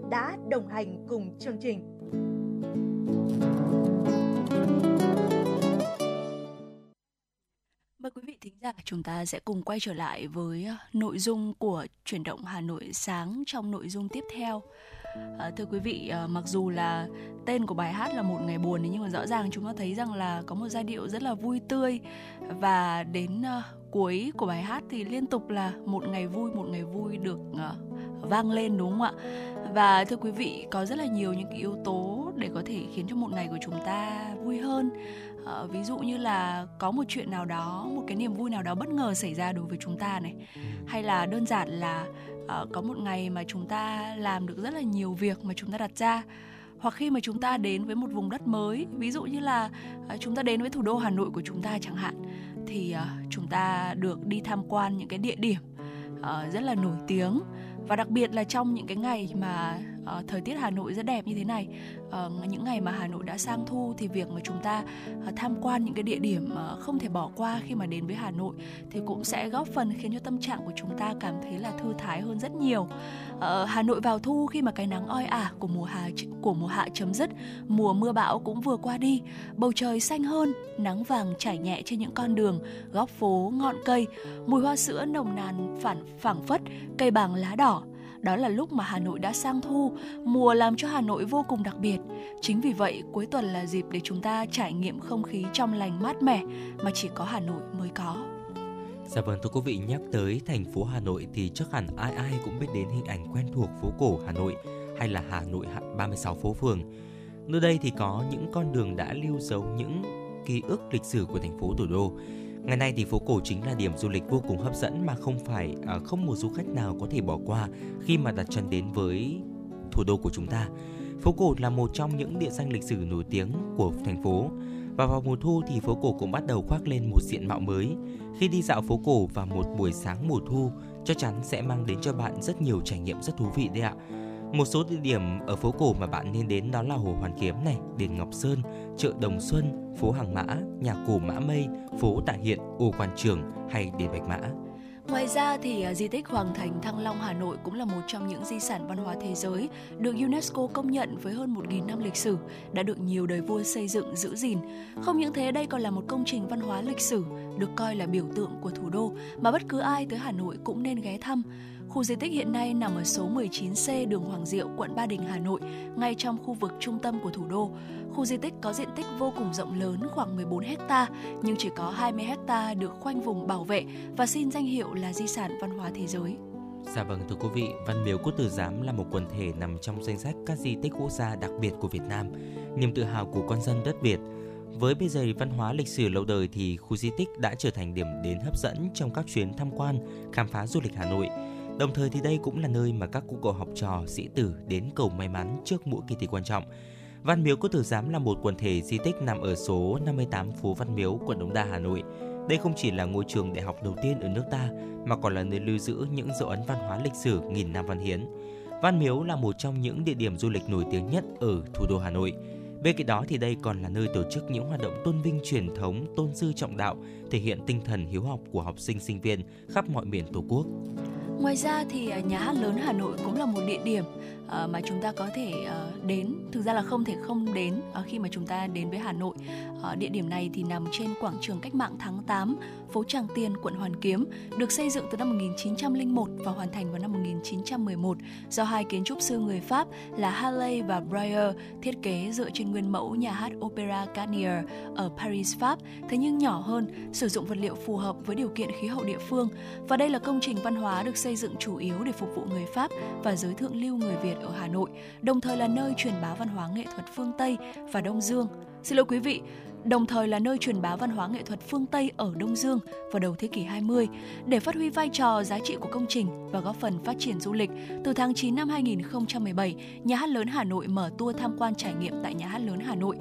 đã đồng hành cùng chương trình. Mời quý vị thính giả, chúng ta sẽ cùng quay trở lại với nội dung của Chuyển động Hà Nội sáng trong nội dung tiếp theo. Thưa quý vị, mặc dù là tên của bài hát là Một Ngày Buồn, nhưng mà rõ ràng chúng ta thấy rằng là có một giai điệu rất là vui tươi. Và đến cuối của bài hát thì liên tục là một ngày vui được vang lên, đúng không ạ? Và thưa quý vị, có rất là nhiều những cái yếu tố để có thể khiến cho một ngày của chúng ta vui hơn. Ví dụ như là có một chuyện nào đó, một cái niềm vui nào đó bất ngờ xảy ra đối với chúng ta này. Hay là đơn giản là có một ngày mà chúng ta làm được rất là nhiều việc mà chúng ta đặt ra. Hoặc khi mà chúng ta đến với một vùng đất mới, ví dụ như là chúng ta đến với thủ đô Hà Nội của chúng ta chẳng hạn, thì chúng ta được đi tham quan những cái địa điểm rất là nổi tiếng. Và đặc biệt là trong những cái ngày mà thời tiết Hà Nội rất đẹp như thế này, những ngày mà Hà Nội đã sang thu, thì việc mà chúng ta tham quan những cái địa điểm không thể bỏ qua khi mà đến với Hà Nội thì cũng sẽ góp phần khiến cho tâm trạng của chúng ta cảm thấy là thư thái hơn rất nhiều. Hà Nội vào thu khi mà cái nắng oi ả của mùa hạ chấm dứt, mùa mưa bão cũng vừa qua đi, bầu trời xanh hơn, nắng vàng trải nhẹ trên những con đường, góc phố, ngọn cây, mùi hoa sữa nồng nàn phảng phất, cây bàng lá đỏ. Đó là lúc mà Hà Nội đã sang thu, mùa làm cho Hà Nội vô cùng đặc biệt. Chính vì vậy, cuối tuần là dịp để chúng ta trải nghiệm không khí trong lành mát mẻ mà chỉ có Hà Nội mới có. Dạ vâng, thưa quý vị, nhắc tới thành phố Hà Nội thì chắc hẳn ai ai cũng biết đến hình ảnh quen thuộc phố cổ Hà Nội hay là Hà Nội 36 phố phường. Nơi đây thì có những con đường đã lưu dấu những ký ức lịch sử của thành phố thủ đô. Ngày nay thì phố cổ chính là điểm du lịch vô cùng hấp dẫn mà không một du khách nào có thể bỏ qua khi mà đặt chân đến với thủ đô của chúng ta. Phố cổ là một trong những địa danh lịch sử nổi tiếng của thành phố. Và vào mùa thu thì phố cổ cũng bắt đầu khoác lên một diện mạo mới. Khi đi dạo phố cổ vào một buổi sáng mùa thu chắc chắn sẽ mang đến cho bạn rất nhiều trải nghiệm rất thú vị đấy ạ. Một số địa điểm ở phố cổ mà bạn nên đến đó là Hồ Hoàn Kiếm này, Đền Ngọc Sơn, chợ Đồng Xuân, phố Hàng Mã, nhà cổ Mã Mây, phố Tạ Hiện, Ô Quan Chưởng hay Đền Bạch Mã. Ngoài ra thì di tích Hoàng Thành Thăng Long Hà Nội cũng là một trong những di sản văn hóa thế giới được UNESCO công nhận với hơn 1.000 năm lịch sử, đã được nhiều đời vua xây dựng giữ gìn. Không những thế, đây còn là một công trình văn hóa lịch sử được coi là biểu tượng của thủ đô mà bất cứ ai tới Hà Nội cũng nên ghé thăm. Khu di tích hiện nay nằm ở số 19C đường Hoàng Diệu, quận Ba Đình, Hà Nội, ngay trong khu vực trung tâm của thủ đô. Khu di tích có diện tích vô cùng rộng lớn khoảng 14 ha, nhưng chỉ có 20 ha được khoanh vùng bảo vệ và xin danh hiệu là di sản văn hóa thế giới. Dạ vâng, thưa quý vị, Văn Miếu Quốc Tử Giám là một quần thể nằm trong danh sách các di tích quốc gia đặc biệt của Việt Nam, niềm tự hào của con dân đất Việt. Với bề dày văn hóa lịch sử lâu đời thì khu di tích đã trở thành điểm đến hấp dẫn trong các chuyến tham quan, khám phá du lịch Hà Nội. Đồng thời thì đây cũng là nơi mà các cụ cậu học trò, sĩ tử đến cầu may mắn trước mỗi kỳ thi quan trọng. Văn Miếu Quốc Tử Giám là một quần thể di tích nằm ở số 58 phố Văn Miếu, quận Đống Đa, Hà Nội. Đây không chỉ là ngôi trường đại học đầu tiên ở nước ta mà còn là nơi lưu giữ những dấu ấn văn hóa lịch sử nghìn năm văn hiến. Văn Miếu là một trong những địa điểm du lịch nổi tiếng nhất ở thủ đô Hà Nội. Bên cạnh đó thì đây còn là nơi tổ chức những hoạt động tôn vinh truyền thống, tôn sư trọng đạo, thể hiện tinh thần hiếu học của học sinh sinh viên khắp mọi miền Tổ quốc. Ngoài ra thì nhà hát lớn Hà Nội cũng là một địa điểm mà chúng ta có thể đến, thực ra là không thể không đến khi mà chúng ta đến với Hà Nội. Địa điểm này thì nằm trên quảng trường Cách mạng tháng 8, phố Tràng Tiền, quận Hoàn Kiếm, được xây dựng từ năm 1901 và hoàn thành vào năm 1911 do hai kiến trúc sư người Pháp là Halley và Breyer thiết kế dựa trên nguyên mẫu nhà hát Opera Garnier ở Paris, Pháp, thế nhưng nhỏ hơn, sử dụng vật liệu phù hợp với điều kiện khí hậu địa phương. Và đây là công trình văn hóa được xây dựng chủ yếu để phục vụ người Pháp và giới thượng lưu người Việt ở Hà Nội, đồng thời là nơi truyền bá văn hóa nghệ thuật phương Tây và Đông Dương. Đồng thời là nơi truyền bá văn hóa nghệ thuật phương Tây ở Đông Dương vào đầu thế kỷ 20. Để phát huy vai trò giá trị của công trình và góp phần phát triển du lịch, từ tháng 9 năm 2017, Nhà hát lớn Hà Nội mở tour tham quan trải nghiệm tại Nhà hát lớn Hà Nội.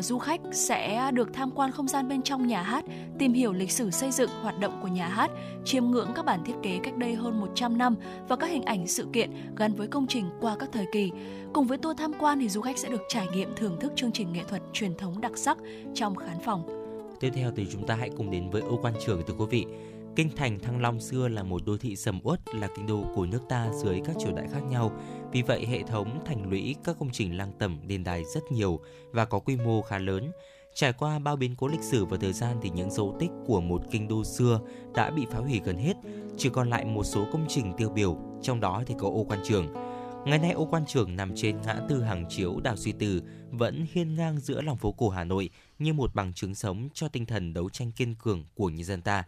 Du khách sẽ được tham quan không gian bên trong nhà hát, tìm hiểu lịch sử xây dựng, hoạt động của nhà hát, chiêm ngưỡng các bản thiết kế cách đây hơn 100 năm và các hình ảnh sự kiện gắn với công trình qua các thời kỳ. Cùng với tour tham quan thì du khách sẽ được trải nghiệm thưởng thức chương trình nghệ thuật truyền thống đặc sắc trong khán phòng. Tiếp theo thì chúng ta hãy cùng đến với Ô Quan Chưởng, thưa quý vị. Kinh thành Thăng Long xưa là một đô thị sầm uất, là kinh đô của nước ta dưới các triều đại khác nhau. Vì vậy, hệ thống thành lũy, các công trình lăng tẩm, đền đài rất nhiều và có quy mô khá lớn. Trải qua bao biến cố lịch sử và thời gian thì những dấu tích của một kinh đô xưa đã bị phá hủy gần hết, chỉ còn lại một số công trình tiêu biểu, trong đó thì có Ô Quan Chưởng. Ngày nay, Ô Quan Chưởng nằm trên ngã tư Hàng Chiếu, Đào Duy Từ, vẫn hiên ngang giữa lòng phố cổ Hà Nội như một bằng chứng sống cho tinh thần đấu tranh kiên cường của nhân dân ta.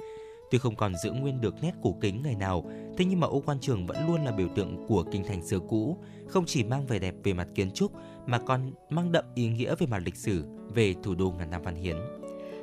Tuy không còn giữ nguyên được nét cổ kính ngày nào, thế nhưng mà Ô Quan Chưởng vẫn luôn là biểu tượng của kinh thành xưa cũ, không chỉ mang vẻ đẹp về mặt kiến trúc mà còn mang đậm ý nghĩa về mặt lịch sử, về thủ đô ngàn năm văn hiến.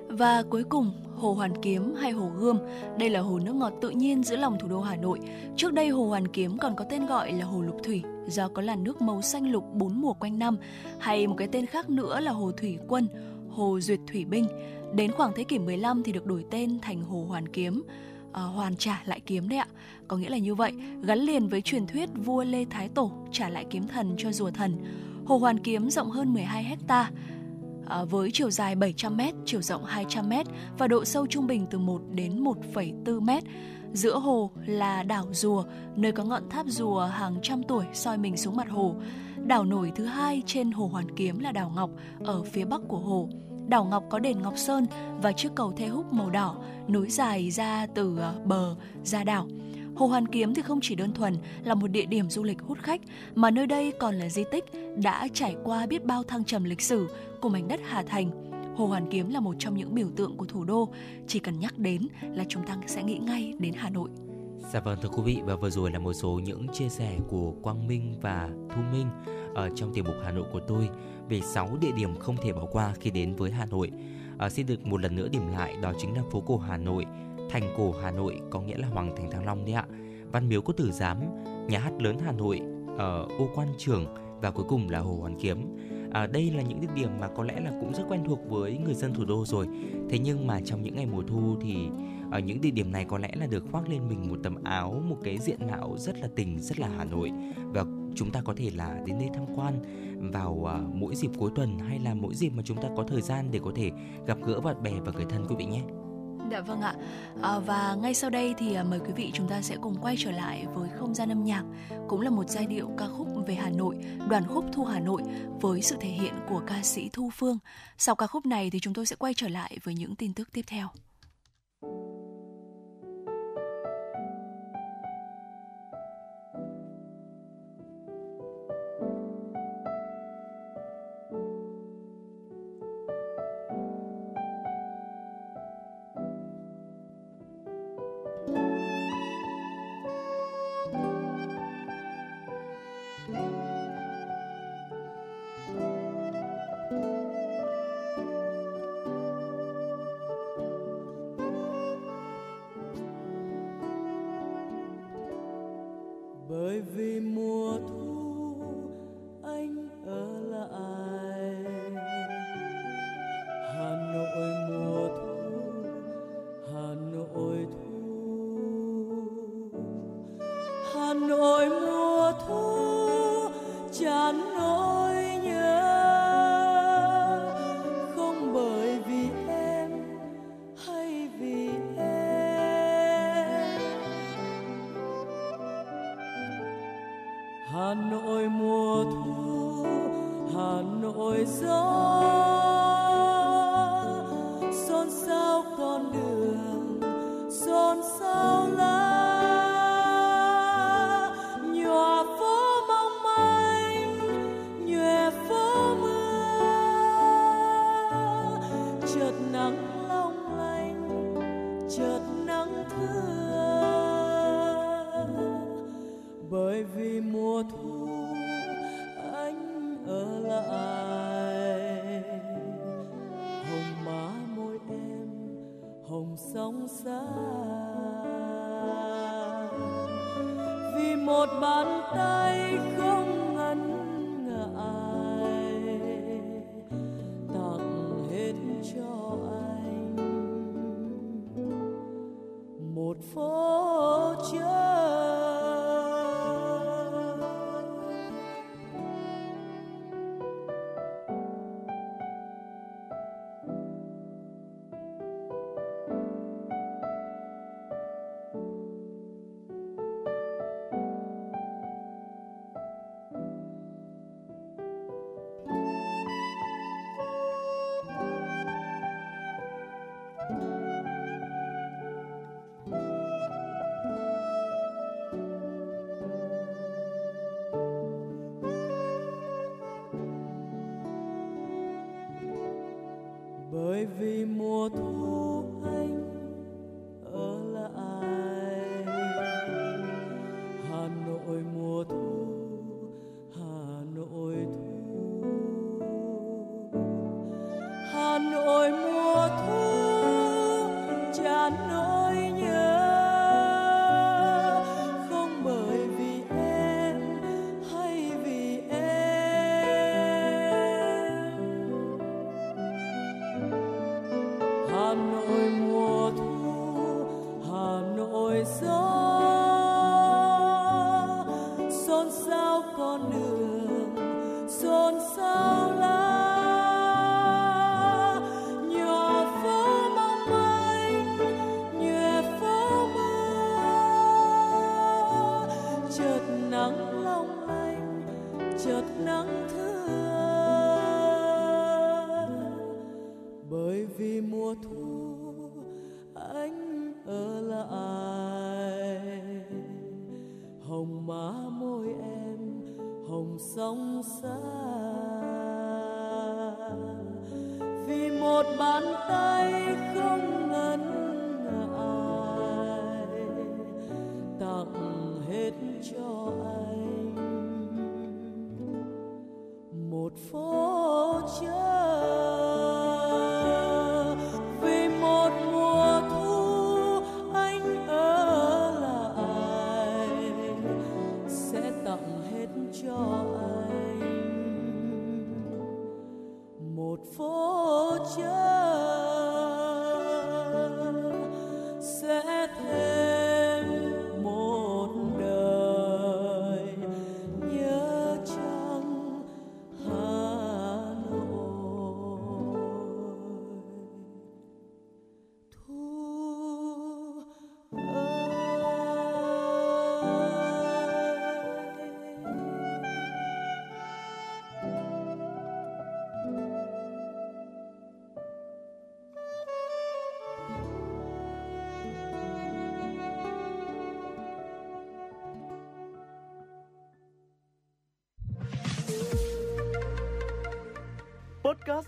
Và cuối cùng, Hồ Hoàn Kiếm hay Hồ Gươm, đây là hồ nước ngọt tự nhiên giữa lòng thủ đô Hà Nội. Trước đây Hồ Hoàn Kiếm còn có tên gọi là Hồ Lục Thủy, do có làn nước màu xanh lục bốn mùa quanh năm, hay một cái tên khác nữa là Hồ Thủy Quân, Hồ Duyệt Thủy Binh. Đến khoảng thế kỷ 15 thì được đổi tên thành Hồ Hoàn Kiếm, hoàn trả lại kiếm đấy ạ. Có nghĩa là như vậy, gắn liền với truyền thuyết vua Lê Thái Tổ trả lại kiếm thần cho rùa thần. Hồ Hoàn Kiếm rộng hơn 12 hectare, với chiều dài 700m, chiều rộng 200m và độ sâu trung bình từ 1 đến 1,4m. Giữa hồ là đảo Rùa, nơi có ngọn tháp Rùa hàng trăm tuổi soi mình xuống mặt hồ. Đảo nổi thứ hai trên Hồ Hoàn Kiếm là đảo Ngọc ở phía bắc của hồ. Đảo Ngọc có đền Ngọc Sơn và chiếc cầu Thê Húc màu đỏ nối dài ra từ bờ ra đảo. Hồ Hoàn Kiếm thì không chỉ đơn thuần là một địa điểm du lịch hút khách, mà nơi đây còn là di tích đã trải qua biết bao thăng trầm lịch sử của mảnh đất Hà Thành. Hồ Hoàn Kiếm là một trong những biểu tượng của thủ đô, chỉ cần nhắc đến là chúng ta sẽ nghĩ ngay đến Hà Nội. Dạ vâng, thưa quý vị, và vừa rồi là một số những chia sẻ của Quang Minh và Thu Minh ở trong tiểu mục Hà Nội của tôi về 6 địa điểm không thể bỏ qua khi đến với Hà Nội. Xin được một lần nữa điểm lại, đó chính là phố cổ Hà Nội, thành cổ Hà Nội, có nghĩa là Hoàng Thành Thăng Long đấy ạ, Văn Miếu Quốc Tử Giám, Nhà hát lớn Hà Nội, Ô Quan Chưởng và cuối cùng là Hồ Hoàn Kiếm. Đây là những địa điểm mà có lẽ là cũng rất quen thuộc với người dân thủ đô rồi. Thế nhưng mà trong những ngày mùa thu thì ở những địa điểm này có lẽ là được khoác lên mình một tấm áo, một cái diện mạo rất là tình, rất là Hà Nội. Và chúng ta có thể là đến đây tham quan vào mỗi dịp cuối tuần hay là mỗi dịp mà chúng ta có thời gian để có thể gặp gỡ bạn bè và người thân, quý vị nhé. Dạ vâng ạ. Và ngay sau đây thì mời quý vị chúng ta sẽ cùng quay trở lại với không gian âm nhạc, cũng là một giai điệu ca khúc về Hà Nội, đoàn khúc Thu Hà Nội với sự thể hiện của ca sĩ Thu Phương. Sau ca khúc này thì chúng tôi sẽ quay trở lại với những tin tức tiếp theo. Hà Nội mùa thu. Hà Nội mùa thu, Hà Nội gió, xôn xao con đường, xôn xao lá, nhòa phố mong manh, nhòe phố mưa, chợt nắng long lanh, chợt nắng thưa, bởi vì mùa thu anh ở lại. Hồng má môi em hồng sóng xa, vì một bàn tay không ngần ngại tặng hết cho anh một phố chơi. Bởi vì mùa thu anh ở lại. Hà Nội mùa thu, Hà Nội thu, Hà Nội mùa thu tràn nỗi nhớ. Không bởi vì em hay vì em, Hà Nội mùa thu, Hà Nội gió, xôn xao con đường, xôn xao lá, nhòa phố mong manh, nhòe phố mưa, chợt nắng long lanh, chợt nắng thưa, bởi vì mùa thu anh ở lại. Hồng má môi em hồng sóng xa, vì một bàn tay không ngần ngại tặng hết cho anh một phố chơi. Vì một mùa thu anh ở lại, sẽ tặng hết cho anh một phố chơi, sẽ thêm một đời nhớ trong Hà Nội thu ơi. Podcast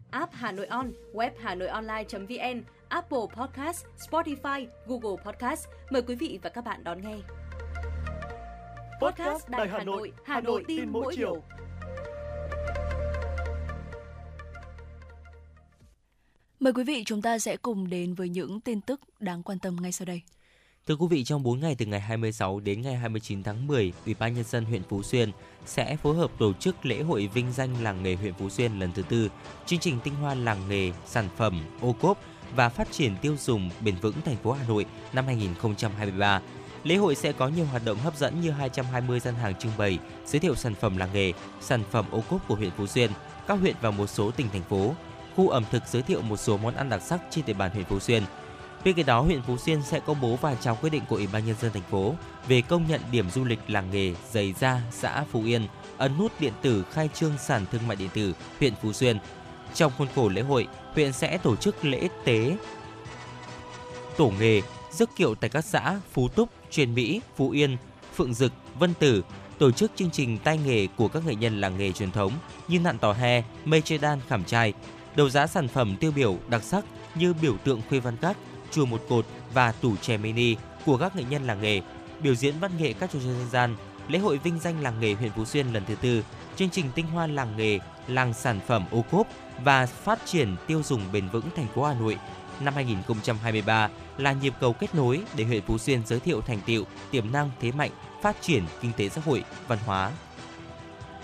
app Hà Nội On, web hanoionline.vn, Apple Podcast, Spotify, Google Podcast. Mời quý vị và các bạn đón nghe. Podcast Đài Hà Nội, Hà Nội tin mỗi chiều. Mời quý vị, chúng ta sẽ cùng đến với những tin tức đáng quan tâm ngay sau đây. Thưa quý vị, trong 4 ngày từ ngày 26 đến ngày 29 tháng 10, Ủy ban Nhân dân huyện Phú Xuyên sẽ phối hợp tổ chức lễ hội vinh danh làng nghề huyện Phú Xuyên lần thứ 4, chương trình tinh hoa làng nghề, sản phẩm, OCOP và phát triển tiêu dùng bền vững thành phố Hà Nội năm 2023. Lễ hội sẽ có nhiều hoạt động hấp dẫn như 220 gian hàng trưng bày, giới thiệu sản phẩm làng nghề, sản phẩm OCOP của huyện Phú Xuyên, các huyện và một số tỉnh thành phố, khu ẩm thực giới thiệu một số món ăn đặc sắc trên địa bàn huyện Phú Xuyên. Bên cạnh đó, huyện Phú Xuyên sẽ công bố và trao quyết định của Ủy ban Nhân dân thành phố về công nhận điểm du lịch làng nghề Giày Da, xã Phú Yên, ấn nút điện tử khai trương sàn thương mại điện tử huyện Phú Xuyên. Trong khuôn khổ lễ hội, huyện sẽ tổ chức lễ tế tổ nghề, rước kiệu tại các xã Phú Túc, Truyền Mỹ, Phú Yên, Phượng Dực, Vân Tử, tổ chức chương trình tay nghề của các nghệ nhân làng nghề truyền thống như nạn tò he, mây che đan, khảm trai, đấu giá sản phẩm tiêu biểu đặc sắc như biểu tượng khuê văn các, chùa một cột và tủ chè mini của các nghệ nhân làng nghề, biểu diễn văn nghệ các trò chơi dân gian, lễ hội vinh danh làng nghề huyện Phú Xuyên lần thứ 4, chương trình tinh hoa làng nghề, làng sản phẩm OCOP và phát triển tiêu dùng bền vững thành phố Hà Nội năm 2023 là nhịp cầu kết nối để huyện Phú Xuyên giới thiệu thành tựu, tiềm năng, thế mạnh, phát triển kinh tế xã hội, văn hóa.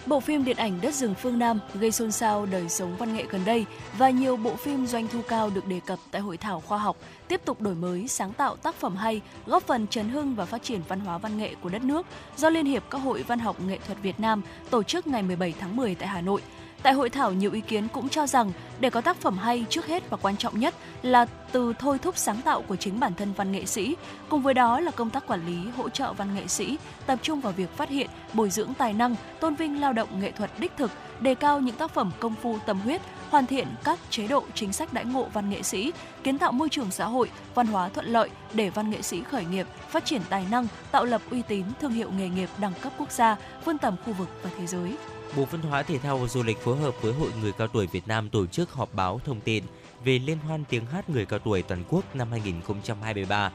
Bộ phim điện ảnh Đất rừng phương Nam gây xôn xao đời sống văn nghệ gần đây và nhiều bộ phim doanh thu cao được đề cập tại hội thảo khoa học tiếp tục đổi mới, sáng tạo tác phẩm hay, góp phần chấn hưng và phát triển văn hóa văn nghệ của đất nước do Liên hiệp các hội văn học nghệ thuật Việt Nam tổ chức ngày 17 tháng 10 tại Hà Nội. Tại hội thảo, nhiều ý kiến cũng cho rằng để có tác phẩm hay, trước hết và quan trọng nhất là từ thôi thúc sáng tạo của chính bản thân văn nghệ sĩ, cùng với đó là công tác quản lý, hỗ trợ văn nghệ sĩ, tập trung vào việc phát hiện, bồi dưỡng tài năng, tôn vinh lao động nghệ thuật đích thực, đề cao những tác phẩm công phu tâm huyết, hoàn thiện các chế độ chính sách đãi ngộ văn nghệ sĩ, kiến tạo môi trường xã hội, văn hóa thuận lợi để văn nghệ sĩ khởi nghiệp, phát triển tài năng, tạo lập uy tín, thương hiệu nghề nghiệp đẳng cấp quốc gia, vươn tầm khu vực và thế giới. Bộ Văn hóa Thể thao và Du lịch phối hợp với Hội Người cao tuổi Việt Nam tổ chức họp báo thông tin về Liên hoan tiếng hát người cao tuổi toàn quốc năm 2023.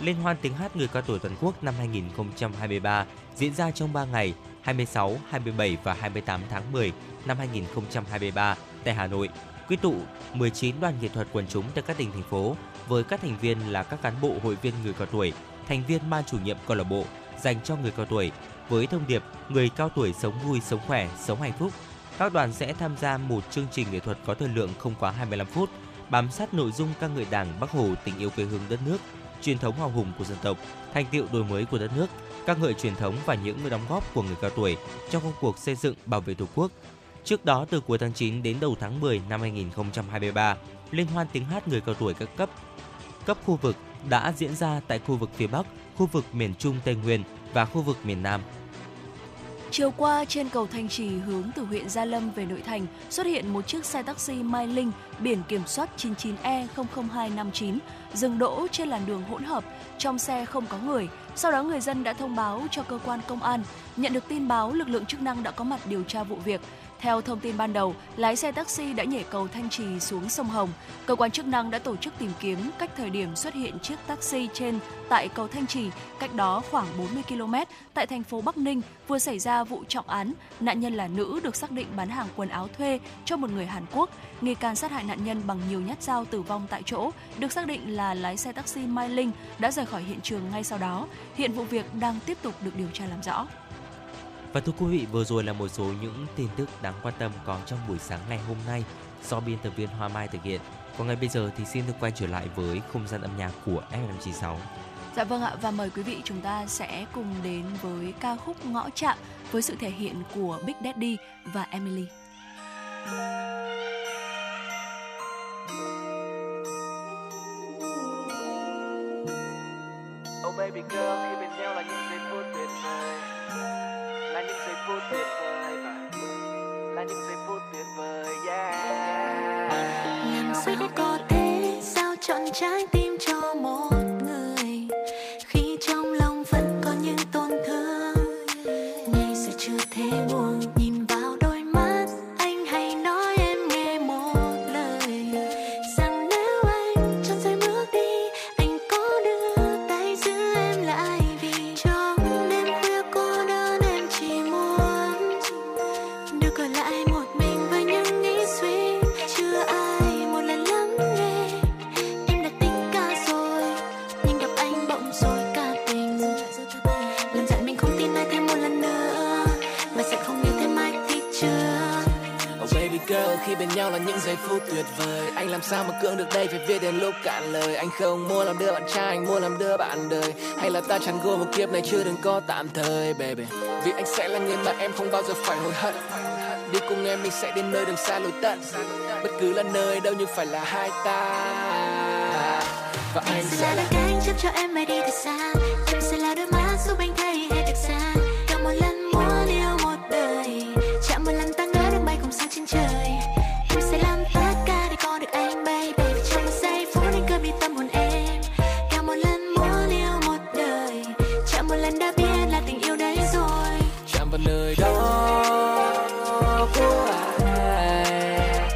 Liên hoan tiếng hát người cao tuổi toàn quốc năm 2023 diễn ra trong 3 ngày 26, 27 và 28 tháng 10 năm 2023 tại Hà Nội, quy tụ 19 đoàn nghệ thuật quần chúng từ các tỉnh thành phố với các thành viên là các cán bộ hội viên người cao tuổi, thành viên ban chủ nhiệm câu lạc bộ dành cho người cao tuổi. Với thông điệp người cao tuổi sống vui, sống khỏe, sống hạnh phúc, các đoàn sẽ tham gia một chương trình nghệ thuật có thời lượng không quá 25 phút, bám sát nội dung ca ngợi Đảng, Bác Hồ, tình yêu quê hương đất nước, truyền thống hào hùng của dân tộc, thành tựu đổi mới của đất nước, ca ngợi truyền thống và những người đóng góp của người cao tuổi trong công cuộc xây dựng bảo vệ Tổ quốc. Trước đó, từ cuối tháng 9 đến đầu tháng 10 năm 2023, Liên hoan tiếng hát người cao tuổi các cấp khu vực đã diễn ra tại khu vực phía Bắc, khu vực miền Trung Tây Nguyên và khu vực miền Nam. Chiều qua, trên cầu Thanh Trì hướng từ huyện Gia Lâm về nội thành xuất hiện một chiếc xe taxi Mai Linh biển kiểm soát 99E00259 dừng đỗ trên làn đường hỗn hợp, trong xe không có người. Sau đó người dân đã thông báo cho cơ quan công an. Nhận được tin báo, lực lượng chức năng đã có mặt điều tra vụ việc. Theo thông tin ban đầu, lái xe taxi đã nhảy cầu Thanh Trì xuống sông Hồng. Cơ quan chức năng đã tổ chức tìm kiếm cách thời điểm xuất hiện chiếc taxi trên tại cầu Thanh Trì, cách đó khoảng 40 km, tại thành phố Bắc Ninh vừa xảy ra vụ trọng án. Nạn nhân là nữ được xác định bán hàng quần áo thuê cho một người Hàn Quốc. Nghi can sát hại nạn nhân bằng nhiều nhát dao tử vong tại chỗ, được xác định là lái xe taxi Mai Linh đã rời khỏi hiện trường ngay sau đó. Hiện vụ việc đang tiếp tục được điều tra làm rõ. Và thưa quý vị, vừa rồi là một số những tin tức đáng quan tâm có trong buổi sáng ngày hôm nay do biên tập viên Hoa Mai thực hiện. Còn ngay bây giờ thì xin được quay trở lại với không gian âm nhạc của FM96. Dạ vâng ạ, và mời quý vị chúng ta sẽ cùng đến với ca khúc Ngõ Trạm với sự thể hiện của Big Daddy và Emily. Oh baby girl, khi bên nhau là những giây phút tuyệt vời. Là những giây phút tuyệt vời, là những giây phút tuyệt vời, yeah. Làm sao có thể, sao chọn trái tim cho một người khi trong lòng vẫn có những tổn thương. Ngày giờ chưa thể buồn, nhìn vào đôi mắt anh hãy nói em nghe một lời rằng nếu anh trong giây bước đi, anh có đưa tay giữ em lại vì trong đêm khuya cô đơn em chỉ muốn được ở lại một mình với những nghĩ suy chưa ai một lần lắng nghe. Em đã tính cả rồi nhưng gặp anh bỗng rồi. khi bên nhau là những giây phút tuyệt vời. Anh làm sao mà cưỡng được đây, phải viết đến lúc cạn lời. Anh không muốn làm đứa bạn trai, anh muốn làm đứa bạn đời. Hay là ta chẳng gồm một kiếp này chứ đừng có tạm thời baby. Vì anh sẽ là người mà em không bao giờ phải hối hận. Đi cùng em mình sẽ đến nơi đường xa lối tận. Bất cứ là nơi đâu nhưng phải là hai ta. Và anh sẽ là cánh chấp cho em mãi đi thật xa. Em sẽ là đôi mắt giúp anh thấy hết được xa. Cả một lần muốn yêu một đời, chạm một lần ta ngỡ được bay cùng xa trên trời. Em sẽ làm tất cả để có được anh baby. Vì trong một giây phút anh cướp đi tâm hồn em. Cả một lần muốn yêu một đời, chạm một lần đã biết là tình yêu đấy rồi. Chạm vào nơi đó của ai.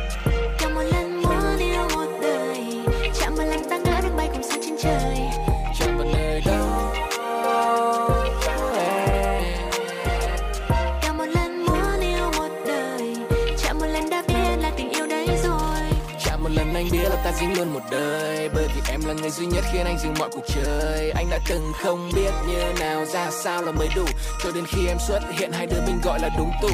Cả một lần muốn yêu một đời, chạm một lần ta ngỡ được bay cùng xa trên trời. Chạm vào nơi đó của ai. Cả một lần muốn yêu một đời, chạm một lần đã biết là tình yêu đấy rồi. Chạm một lần anh biết là ta dính luôn một đời. Bởi vì em là người duy nhất khiến anh dừng mọi cuộc chơi. Anh đã từng không biết như nào ra sao là mới đủ, cho đến khi em xuất hiện hai đứa mình gọi là đúng tủ.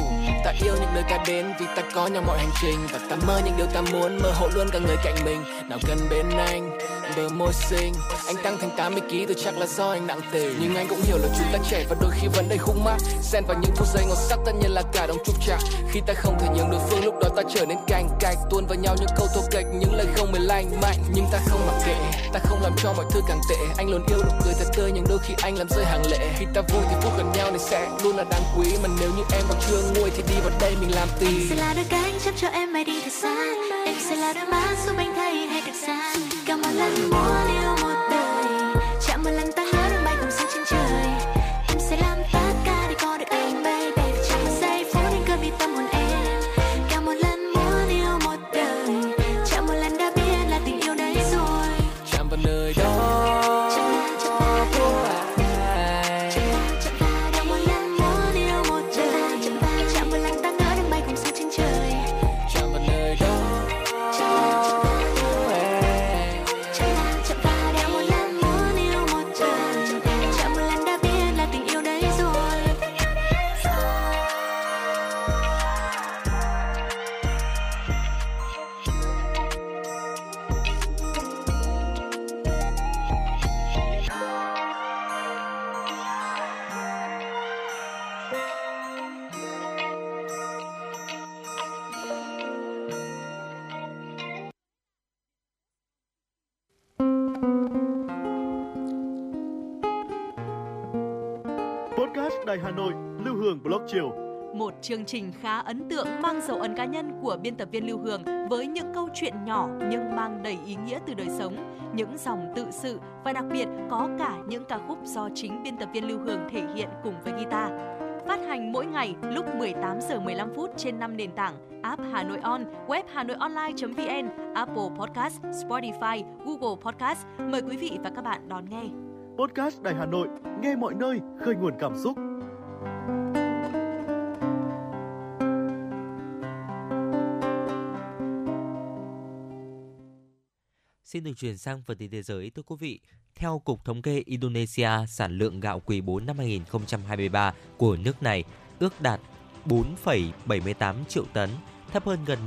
Ta yêu những nơi ta đến vì ta có nhau mọi hành trình. Và ta mơ những điều ta muốn, mơ hộ luôn cả người cạnh mình. Nào gần bên anh, bờ môi xinh. Anh tăng thành 80kg tôi chắc là do anh nặng tình. Nhưng anh cũng hiểu là chúng ta trẻ và đôi khi vẫn đầy khúc mắc. Xen vào những phút giây ngọt sắc tất nhiên là cả đống trục trặc. Khi ta không thể nhường đối phương lúc đó ta trở nên cành cạch. Tuôn vào nhau những câu thô kệch, những lời không hề lành mạnh. Nhưng ta không mặc kệ, ta không làm cho mọi thứ càng tệ. Anh luôn yêu nụ cười thật tươi nhưng đôi khi anh làm rơi hàng lệ. Khi ta vui thì phút gần nhau này sẽ luôn là đáng quý. Mà nếu như em còn chưa nguôi thì đi vào đây mình làm tí. Em sẽ là đôi cánh chấp cho em mãi đi thật xa. Em sẽ là đôi mắt giúp anh thấy hay thật xa. Cả một lần muốn yêu một đời, chạm một lần ta hứa được bay cùng xa trên trời. Em sẽ làm tất cả để có được anh baby. Vì trong một giây phút anh cướp đi tâm hồn em. Cả một lần muốn yêu một đời, chạm một lần đã biết là tình yêu đấy rồi. Chạm vào nơi đó. Hà Nội, Lưu Hương blog chiều. Một chương trình khá ấn tượng mang dấu ấn cá nhân của biên tập viên Lưu Hương với những câu chuyện nhỏ nhưng mang đầy ý nghĩa từ đời sống, những dòng tự sự và đặc biệt có cả những ca khúc do chính biên tập viên Lưu Hương thể hiện cùng với guitar. Phát hành mỗi ngày lúc 18h15 trên 5 nền tảng: app Hà Nội On, web hanoionline.vn, Apple Podcast, Spotify, Google Podcast. Mời quý vị và các bạn đón nghe. Podcast Đài Hà Nội, nghe mọi nơi, khơi nguồn cảm xúc. Xin được chuyển sang phần tin thế giới, thưa quý vị. Theo Cục Thống kê Indonesia, sản lượng gạo quý 4 năm 2023 của nước này ước đạt 4,78 triệu tấn, thấp hơn gần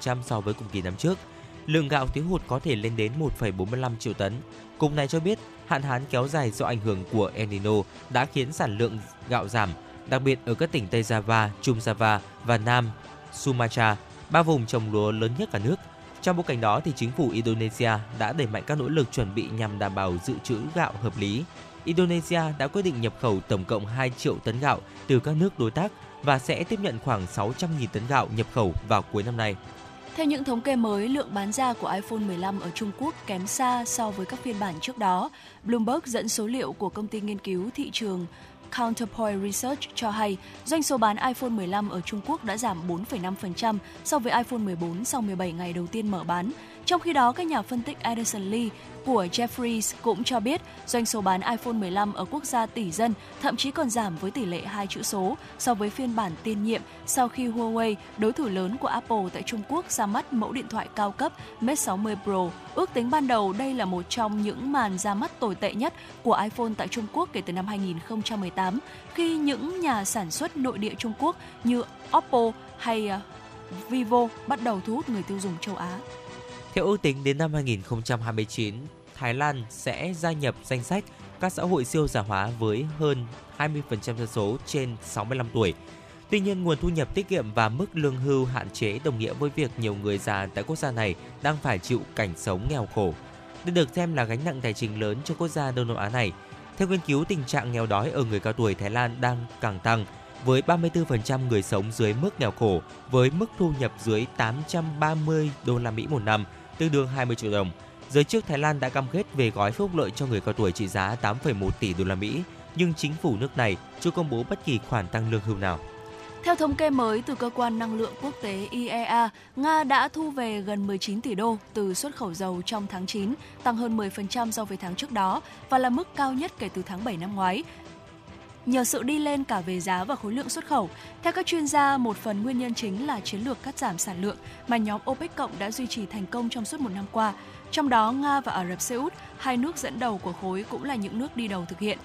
11% so với cùng kỳ năm trước. Lượng gạo thiếu hụt có thể lên đến 1,45 triệu tấn. Cục này cho biết hạn hán kéo dài do ảnh hưởng của El Nino đã khiến sản lượng gạo giảm, đặc biệt ở các tỉnh Tây Java, Trung Java và Nam Sumatra, ba vùng trồng lúa lớn nhất cả nước. Trong bối cảnh đó, thì chính phủ Indonesia đã đẩy mạnh các nỗ lực chuẩn bị nhằm đảm bảo dự trữ gạo hợp lý. Indonesia đã quyết định nhập khẩu tổng cộng 2 triệu tấn gạo từ các nước đối tác và sẽ tiếp nhận khoảng 600.000 tấn gạo nhập khẩu vào cuối năm nay. Theo những thống kê mới, lượng bán ra của iPhone 15 ở Trung Quốc kém xa so với các phiên bản trước đó. Bloomberg dẫn số liệu của công ty nghiên cứu thị trường Counterpoint Research cho hay doanh số bán iPhone 15 ở Trung Quốc đã giảm 4,5% so với iPhone 14 sau 17 ngày đầu tiên mở bán. Trong khi đó, các nhà phân tích Edison Lee của Jefferies cũng cho biết doanh số bán iPhone 15 ở quốc gia tỷ dân thậm chí còn giảm với tỷ lệ 2 chữ số so với phiên bản tiền nhiệm sau khi Huawei, đối thủ lớn của Apple tại Trung Quốc, ra mắt mẫu điện thoại cao cấp Mate 60 Pro. Ước tính ban đầu đây là một trong những màn ra mắt tồi tệ nhất của iPhone tại Trung Quốc kể từ năm 2018, khi những nhà sản xuất nội địa Trung Quốc như Oppo hay Vivo bắt đầu thu hút người tiêu dùng châu Á. Theo ước tính, đến năm 2029, Thái Lan sẽ gia nhập danh sách các xã hội siêu già hóa với hơn 20% dân số trên 65 tuổi. Tuy nhiên, nguồn thu nhập tiết kiệm và mức lương hưu hạn chế đồng nghĩa với việc nhiều người già tại quốc gia này đang phải chịu cảnh sống nghèo khổ. Đây được xem là gánh nặng tài chính lớn cho quốc gia Đông Nam Á này. Theo nghiên cứu, tình trạng nghèo đói ở người cao tuổi Thái Lan đang càng tăng, với 34% người sống dưới mức nghèo khổ, với mức thu nhập dưới 830 đô la Mỹ một năm, tương đương 20 triệu đồng. Giới chức Thái Lan đã cam kết về gói phúc lợi cho người cao tuổi trị giá 8,1 tỷ đô la Mỹ, nhưng chính phủ nước này chưa công bố bất kỳ khoản tăng lương hưu nào. Theo thống kê mới từ cơ quan năng lượng quốc tế IEA, Nga đã thu về gần 19 tỷ đô từ xuất khẩu dầu trong tháng 9, tăng hơn 10% so với tháng trước đó và là mức cao nhất kể từ tháng 7 năm ngoái, nhờ sự đi lên cả về giá và khối lượng xuất khẩu. Theo các chuyên gia, một phần nguyên nhân chính là chiến lược cắt giảm sản lượng mà nhóm OPEC cộng đã duy trì thành công trong suốt một năm qua. Trong đó, Nga và Ả Rập Xê Út, hai nước dẫn đầu của khối, cũng là những nước đi đầu thực hiện.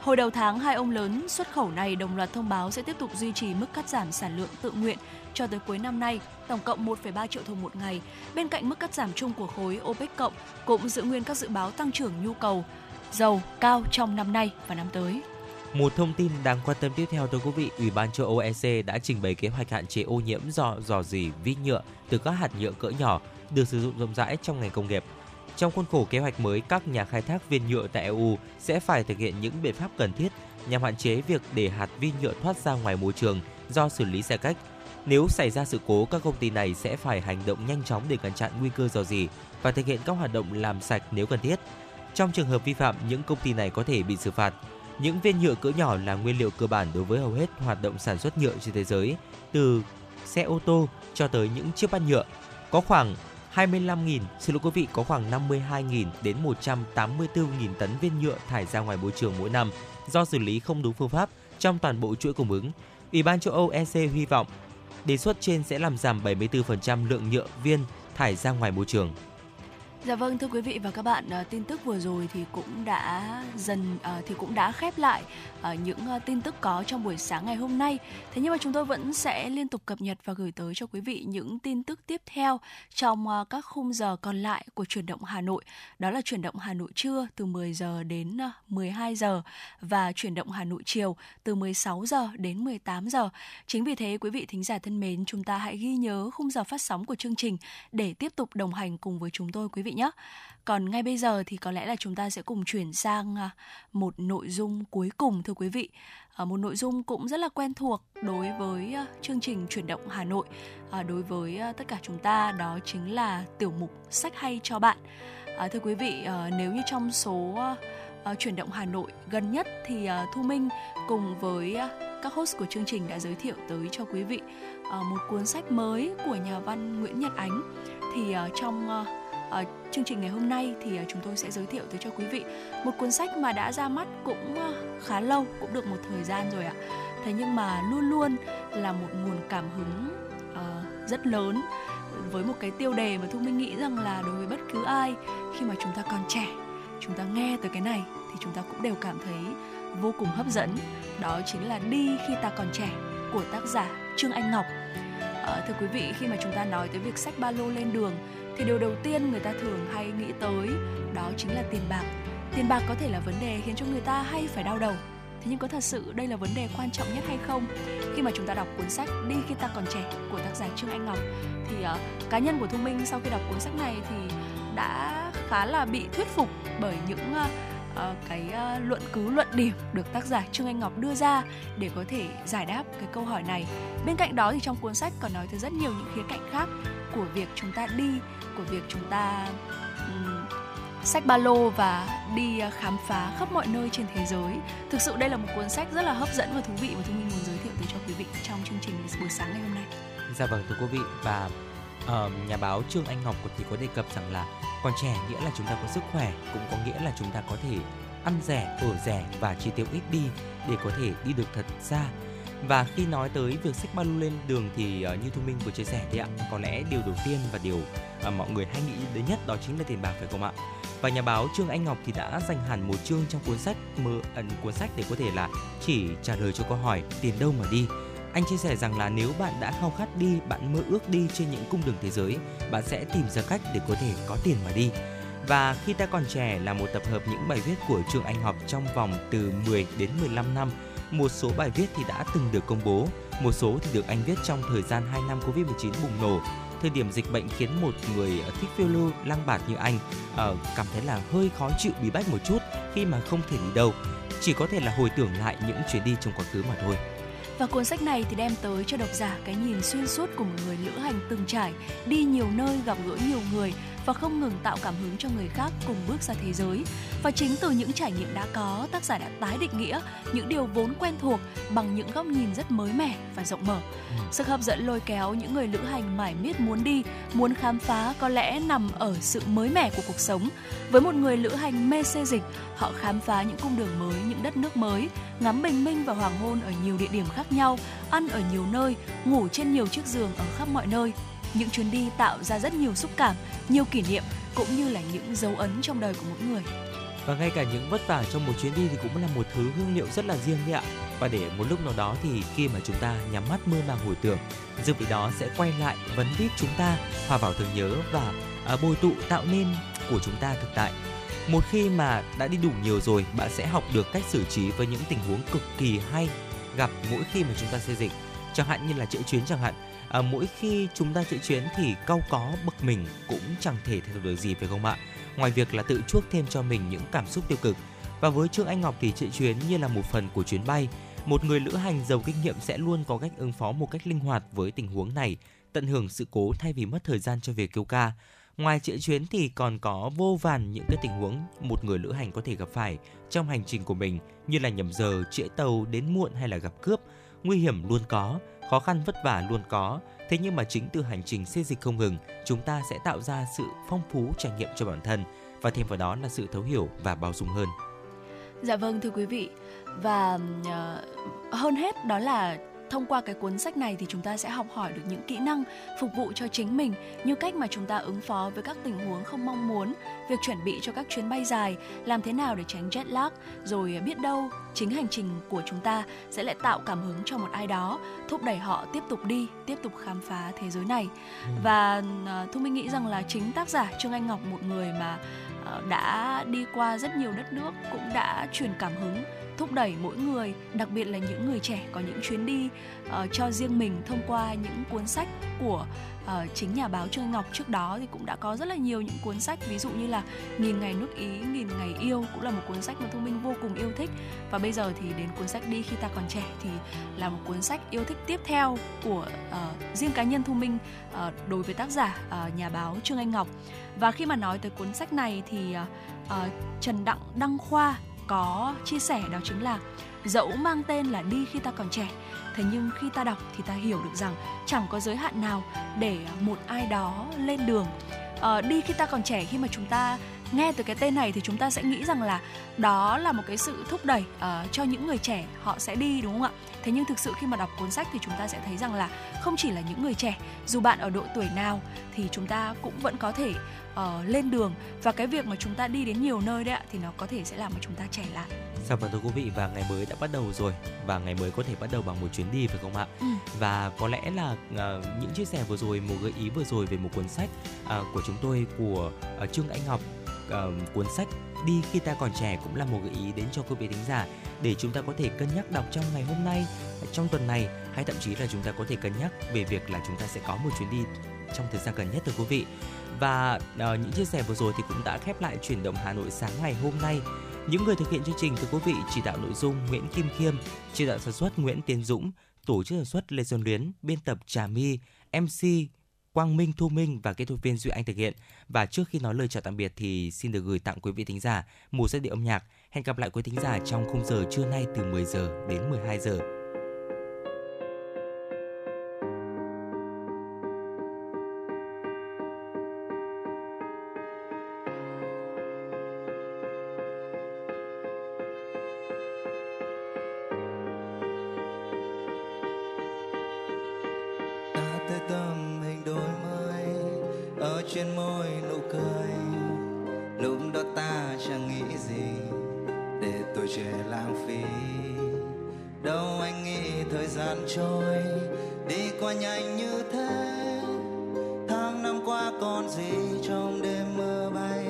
Hồi đầu tháng, hai ông lớn xuất khẩu này đồng loạt thông báo sẽ tiếp tục duy trì mức cắt giảm sản lượng tự nguyện cho tới cuối năm nay, tổng cộng 1,3 triệu thùng một ngày. Bên cạnh mức cắt giảm chung của khối, OPEC cộng cũng giữ nguyên các dự báo tăng trưởng nhu cầu dầu cao trong năm nay và năm tới. Một thông tin đáng quan tâm tiếp theo, thưa quý vị, Ủy ban châu Âu EC đã trình bày kế hoạch hạn chế ô nhiễm do rò rỉ vi nhựa từ các hạt nhựa cỡ nhỏ được sử dụng rộng rãi trong ngành công nghiệp. Trong khuôn khổ kế hoạch mới, các nhà khai thác viên nhựa tại EU sẽ phải thực hiện những biện pháp cần thiết nhằm hạn chế việc để hạt vi nhựa thoát ra ngoài môi trường do xử lý xe cách. Nếu xảy ra sự cố, các công ty này sẽ phải hành động nhanh chóng để ngăn chặn nguy cơ rò rỉ và thực hiện các hoạt động làm sạch nếu cần thiết. Trong trường hợp vi phạm, những công ty này có thể bị xử phạt. Những viên nhựa cỡ nhỏ là nguyên liệu cơ bản đối với hầu hết hoạt động sản xuất nhựa trên thế giới, từ xe ô tô cho tới những chiếc bát nhựa. Có khoảng 52.000 đến 184.000 tấn viên nhựa thải ra ngoài môi trường mỗi năm do xử lý không đúng phương pháp trong toàn bộ chuỗi cung ứng. Ủy ban châu Âu EC hy vọng đề xuất trên sẽ làm giảm 74% lượng nhựa viên thải ra ngoài môi trường. Dạ vâng, thưa quý vị và các bạn, tin tức vừa rồi thì cũng đã khép lại những tin tức có trong buổi sáng ngày hôm nay. Thế nhưng mà chúng tôi vẫn sẽ liên tục cập nhật và gửi tới cho quý vị những tin tức tiếp theo trong các khung giờ còn lại của Chuyển động Hà Nội. Đó là Chuyển động Hà Nội trưa từ 10 giờ đến 12 giờ và Chuyển động Hà Nội chiều từ 16 giờ đến 18 giờ. Chính vì thế, quý vị thính giả thân mến, chúng ta hãy ghi nhớ khung giờ phát sóng của chương trình để tiếp tục đồng hành cùng với chúng tôi, quý vị nhé. Còn ngay bây giờ thì có lẽ là chúng ta sẽ cùng chuyển sang một nội dung cuối cùng, thưa quý vị. Một nội dung cũng rất là quen thuộc đối với chương trình Chuyển động Hà Nội, đối với tất cả chúng ta, đó chính là tiểu mục Sách hay cho bạn. Thưa quý vị, nếu như trong số Chuyển động Hà Nội gần nhất thì Thu Minh cùng với các host của chương trình đã giới thiệu tới cho quý vị một cuốn sách mới của nhà văn Nguyễn Nhật Ánh. Thì trong chương trình ngày hôm nay thì chúng tôi sẽ giới thiệu tới cho quý vị một cuốn sách mà đã ra mắt cũng khá lâu, cũng được một thời gian rồi ạ. Thế nhưng mà luôn luôn là một nguồn cảm hứng rất lớn, với một cái tiêu đề mà Thu Minh nghĩ rằng là đối với bất cứ ai khi mà chúng ta còn trẻ, chúng ta nghe tới cái này thì chúng ta cũng đều cảm thấy vô cùng hấp dẫn. Đó chính là Đi Khi Ta Còn Trẻ của tác giả Trương Anh Ngọc. Thưa quý vị, khi mà chúng ta nói tới việc xách ba lô lên đường thì điều đầu tiên người ta thường hay nghĩ tới đó chính là tiền bạc. Tiền bạc có thể là vấn đề khiến cho người ta hay phải đau đầu. Thế nhưng có thật sự đây là vấn đề quan trọng nhất hay không? Khi mà chúng ta đọc cuốn sách Đi Khi Ta Còn Trẻ của tác giả Trương Anh Ngọc thì cá nhân của Thu Minh sau khi đọc cuốn sách này thì đã khá là bị thuyết phục bởi những luận điểm được tác giả Trương Anh Ngọc đưa ra để có thể giải đáp cái câu hỏi này. Bên cạnh đó thì trong cuốn sách còn nói tới rất nhiều những khía cạnh khác của việc chúng ta đi, của việc chúng ta xách ba lô và đi khám phá khắp mọi nơi trên thế giới. Thực sự đây là một cuốn sách rất là hấp dẫn và thú vị mà chúng mình muốn giới thiệu tới cho quý vị trong chương trình buổi sáng ngày hôm nay. Dạ vâng, thưa quý vị, và nhà báo Trương Anh Ngọc thì có đề cập rằng là còn trẻ nghĩa là chúng ta có sức khỏe, cũng có nghĩa là chúng ta có thể ăn rẻ, ở rẻ và chi tiêu ít đi để có thể đi được thật xa. Và khi nói tới việc xách ba lô lên đường thì như Thu Minh vừa chia sẻ đấy ạ, có lẽ điều đầu tiên và điều mọi người hay nghĩ đến nhất đó chính là tiền bạc, phải không ạ? Và nhà báo Trương Anh Ngọc thì đã dành hẳn một chương trong cuốn sách để có thể là chỉ trả lời cho câu hỏi tiền đâu mà đi, Anh chia sẻ rằng là nếu bạn đã khao khát đi, bạn mơ ước đi trên những cung đường thế giới, bạn sẽ tìm ra cách để có thể có tiền mà đi. Và Khi Ta Còn Trẻ là một tập hợp những bài viết của Trương Anh Ngọc trong vòng từ 10 đến 15 năm. Một số bài viết thì đã từng được công bố, một số thì được anh viết trong thời gian 2 năm Covid-19 bùng nổ. Thời điểm dịch bệnh khiến một người thích phiêu lưu lang bạt như anh cảm thấy là hơi khó chịu bí bách một chút khi mà không thể đi đâu, chỉ có thể là hồi tưởng lại những chuyến đi trong quá khứ mà thôi. Và cuốn sách này thì đem tới cho độc giả cái nhìn xuyên suốt của một người lữ hành từng trải, đi nhiều nơi, gặp gỡ nhiều người và không ngừng tạo cảm hứng cho người khác cùng bước ra thế giới. Và chính từ những trải nghiệm đã có, tác giả đã tái định nghĩa những điều vốn quen thuộc bằng những góc nhìn rất mới mẻ và rộng mở. Sức hấp dẫn lôi kéo những người lữ hành mải miết muốn đi, muốn khám phá có lẽ nằm ở sự mới mẻ của cuộc sống. Với một người lữ hành mê xê dịch, họ khám phá những cung đường mới, những đất nước mới, ngắm bình minh và hoàng hôn ở nhiều địa điểm khác nhau, ăn ở nhiều nơi, ngủ trên nhiều chiếc giường ở khắp mọi nơi. Những chuyến đi tạo ra rất nhiều xúc cảm, nhiều kỷ niệm cũng như là những dấu ấn trong đời của mỗi người. Và ngay cả những vất vả trong một chuyến đi thì cũng là một thứ hương liệu rất là riêng đấy ạ. Và để một lúc nào đó thì khi mà chúng ta nhắm mắt mơ màng hồi tưởng, dịp vị đó sẽ quay lại vấn vít chúng ta, hòa vào thương nhớ và bồi tụ tạo nên của chúng ta thực tại. Một khi mà đã đi đủ nhiều rồi, bạn sẽ học được cách xử trí với những tình huống cực kỳ hay gặp mỗi khi mà chúng ta xây dịch. Chẳng hạn như là chữa chuyến chẳng hạn. Mỗi khi chúng ta chữa chuyến thì cau có bực mình cũng chẳng thể thay đổi được gì phải không ạ? Ngoài việc là tự chuốc thêm cho mình những cảm xúc tiêu cực. Và với Trương Anh Ngọc thì chữa chuyến như là một phần của chuyến bay. Một người lữ hành giàu kinh nghiệm sẽ luôn có cách ứng phó một cách linh hoạt với tình huống này, tận hưởng sự cố thay vì mất thời gian cho việc kêu ca. Ngoài chữa chuyến thì còn có vô vàn những cái tình huống một người lữ hành có thể gặp phải trong hành trình của mình, như là nhầm giờ, trễ tàu, đến muộn hay là gặp cướp. Nguy hiểm luôn có, khó khăn vất vả luôn có. Thế nhưng mà chính từ hành trình xê dịch không ngừng, chúng ta sẽ tạo ra sự phong phú trải nghiệm cho bản thân và thêm vào đó là sự thấu hiểu và bao dung hơn. Dạ vâng thưa quý vị. Và hơn hết đó là thông qua cái cuốn sách này thì chúng ta sẽ học hỏi được những kỹ năng phục vụ cho chính mình, như cách mà chúng ta ứng phó với các tình huống không mong muốn, việc chuẩn bị cho các chuyến bay dài, làm thế nào để tránh jet lag, rồi biết đâu chính hành trình của chúng ta sẽ lại tạo cảm hứng cho một ai đó, thúc đẩy họ tiếp tục đi, tiếp tục khám phá thế giới này. Và Thu Minh nghĩ rằng là chính tác giả Trương Anh Ngọc, một người mà đã đi qua rất nhiều đất nước, cũng đã truyền cảm hứng, thúc đẩy mỗi người, đặc biệt là những người trẻ có những chuyến đi cho riêng mình thông qua những cuốn sách của chính nhà báo Trương Ngọc. Trước đó thì cũng đã có rất là nhiều những cuốn sách, ví dụ như là 1000 ngày nước Ý, 1000 ngày yêu cũng là một cuốn sách mà Thu Minh vô cùng yêu thích. Và bây giờ thì đến cuốn sách Đi Khi Ta Còn Trẻ thì là một cuốn sách yêu thích tiếp theo của riêng cá nhân Thu Minh đối với tác giả nhà báo Trương Anh Ngọc. Và khi mà nói tới cuốn sách này thì Trần Đặng Đăng Khoa có chia sẻ, đó chính là dẫu mang tên là Đi Khi Ta Còn Trẻ, thế nhưng khi ta đọc thì ta hiểu được rằng chẳng có giới hạn nào để một ai đó lên đường. Đi khi ta còn trẻ, khi mà chúng ta nghe từ cái tên này thì chúng ta sẽ nghĩ rằng là đó là một cái sự thúc đẩy cho những người trẻ, họ sẽ đi, đúng không ạ? Thế nhưng thực sự khi mà đọc cuốn sách thì chúng ta sẽ thấy rằng là không chỉ là những người trẻ, dù bạn ở độ tuổi nào thì chúng ta cũng vẫn có thể lên đường. Và cái việc mà chúng ta đi đến nhiều nơi đấy ạ, thì nó có thể sẽ làm mà chúng ta trẻ lại. Dạ vâng thưa quý vị, và ngày mới đã bắt đầu rồi, và ngày mới có thể bắt đầu bằng một chuyến đi phải không ạ? Và có lẽ là những chia sẻ vừa rồi, một gợi ý vừa rồi về một cuốn sách của chúng tôi, của Trương Anh Ngọc, cuốn sách Đi Khi Ta Còn Trẻ cũng là một gợi ý đến cho quý vị thính giả để chúng ta có thể cân nhắc đọc trong ngày hôm nay, trong tuần này, hay thậm chí là chúng ta có thể cân nhắc về việc là chúng ta sẽ có một chuyến đi trong thời gian gần nhất, thưa quý vị. Và những chia sẻ vừa rồi thì cũng đã khép lại Chuyển động Hà Nội sáng ngày hôm nay. Những người thực hiện chương trình thưa quý vị: chỉ đạo nội dung Nguyễn Kim Khiêm, chỉ đạo sản xuất Nguyễn Tiến Dũng, tổ chức sản xuất Lê Xuân Luyến, biên tập Trà My, MC Quang Minh, Thu Minh và kỹ thuật viên Duy Anh thực hiện. Và trước khi nói lời chào tạm biệt thì xin được gửi tặng quý vị thính giả một giai điệu âm nhạc. Hẹn gặp lại quý thính giả trong khung giờ trưa nay từ 10 giờ đến 12 giờ. đâu anh nghĩ thời gian trôi đi qua nhanh như thế. Tháng năm qua còn gì trong đêm mưa bay.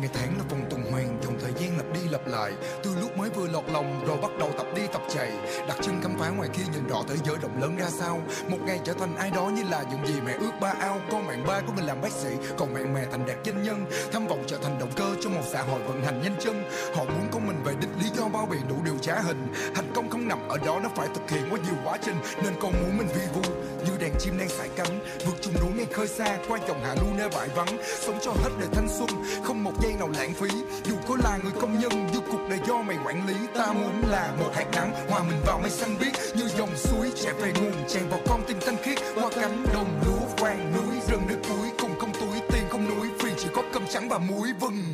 Ngày tháng là vòng tuần hoàn, dòng thời gian lặp đi lặp lại. Từ lúc mới vừa lọt lòng rồi bắt đầu tập đi tập chạy. Đặt chân khám phá ngoài kia nhìn rõ thế giới rộng lớn ra sao. Một ngày trở thành ai đó như là những gì mẹ ước ba ao. Con bạn ba của mình làm bác sĩ, còn bạn mẹ thành đạt doanh nhân. Tham vọng trở thành động cơ trong một xã hội vận hành nhanh chân. Họ muốn con mình về đích, lý do bao bì đủ điều trả hình. Thành công không nằm ở đó, nó phải thực hiện qua nhiều quá trình. Nên con muốn mình vi vu như đàn chim đang sải cánh, vượt chung núi ngang khơi xa, qua dòng hạ lưu nơi bãi vắng. Sống cho hết đời thanh xuân, không một giây nào lãng phí. Dù có là người công nhân, dù cuộc đời do mày quản lý. Ta muốn là một hạt nắng, hòa mình vào mây xanh biếc. Như dòng suối chảy về nguồn, tràn vào con tim thanh khiết. Qua cánh đồng lúa vàng, núi rừng nước cuối, cùng không túi tiền không núi, vì chỉ có cơm trắng và muối vừng.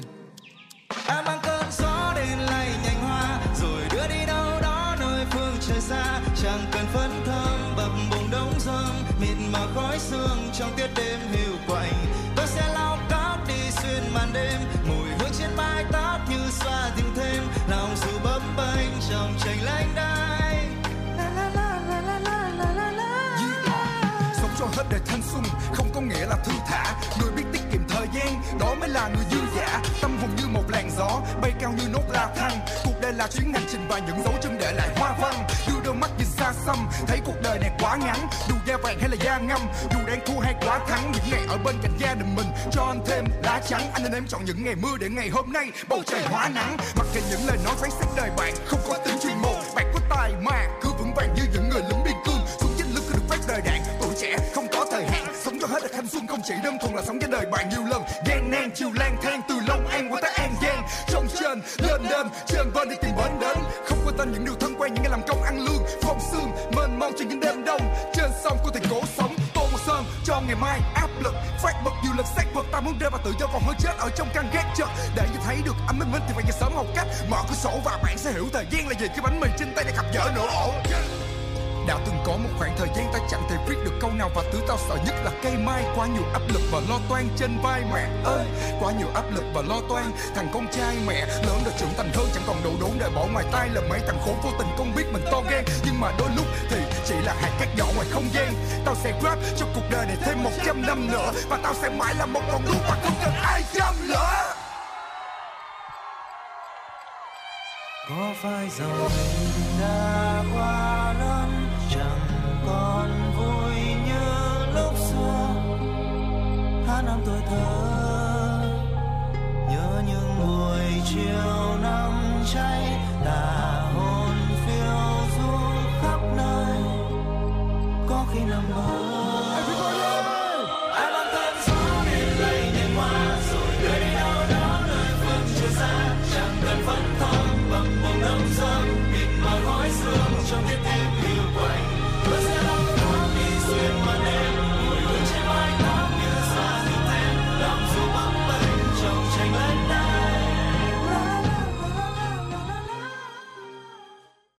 Em mang cơn gió đến lay nhành hoa, rồi đưa đi đâu đó nơi phương trời xa. Chẳng cần phấn thơm bập bùng đống rơm, mịt mờ khói sương trong tiết đêm hiu quạnh. Tôi sẽ lao cát đi xuyên màn đêm, mùi hương trên mái tóc như xoa dịu thêm lòng dù bấp bênh trong tranh lanh đai. Sống cho hết đời thanh xuân không có nghĩa là thư thả. Người biết tiết kiệm thời gian đó mới là người dư dả. Tâm hồn như một làn gió bay cao như nốt la thăng. Cuộc đời là chuyến hành trình và những dấu chân để lại hoa văn. Đưa đôi mắt nhìn xa xăm thấy cuộc đời này quá ngắn. Dù da vàng hay là da ngâm, dù đang thua hay quá thắng, những ngày ở bên cạnh gia đình mình cho anh thêm lá trắng. Anh nên em chọn những ngày mưa để ngày hôm nay bầu trời hóa nắng. Mặc kệ những lời nói phán xét đời bạn không có tính chuyên môn, bạn có tài mà cứ vững vàng như những người lính biên cương. Xuống chiến lược cứ được phát đời đạn, tuổi trẻ không có thời hạn. Sống cho hết là thanh xuân, không chỉ đơn thuần là sống cho đời bạn nhiều lần. Gian nan chiều lang thang từ Long An qua tới An Giang, trong trên lên đêm trên bên đi tìm bến đến. Không quan tâm những điều thân quen, những ngày làm công ăn lương phong sương mênh mông trên những đêm đông. Trên sông có thể cố sống tô màu sơn cho ngày mai. Áp lực phát bực nhiều lực xác vật, ta muốn rơi vào tự do còn hơn chết ở trong căn gác chật. Để như thấy được ánh bình minh thì phải dậy sớm học cách mở cửa sổ, và bạn sẽ hiểu thời gian là gì khi bánh mì trên tay đã gặp dở nửa ổ. Đã từng có một khoảng thời gian ta chẳng thể viết được câu nào, và thứ tao sợ nhất là cây mai. Quá nhiều áp lực và lo toan trên vai mẹ ơi, quá nhiều áp lực và lo toan. Thằng con trai mẹ lớn đã trưởng thành hơn, chẳng còn đủ đốn để bỏ ngoài tai là mấy thằng khốn vô tình. Con biết mình to gan, nhưng mà đôi lúc thì chỉ là hạt cát nhỏ ngoài không gian. Tao sẽ rap cho cuộc đời này thêm 100 năm nữa, và tao sẽ mãi là một con đúc và không cần ai chăm nữa. Có phải dòng mình đã quá lớn, chẳng còn vui như lúc xưa. Hát năm tuổi thơ, nhớ những buổi chiều nắng cháy, tà hồn phiêu du khắp nơi. Có khi nằm mơ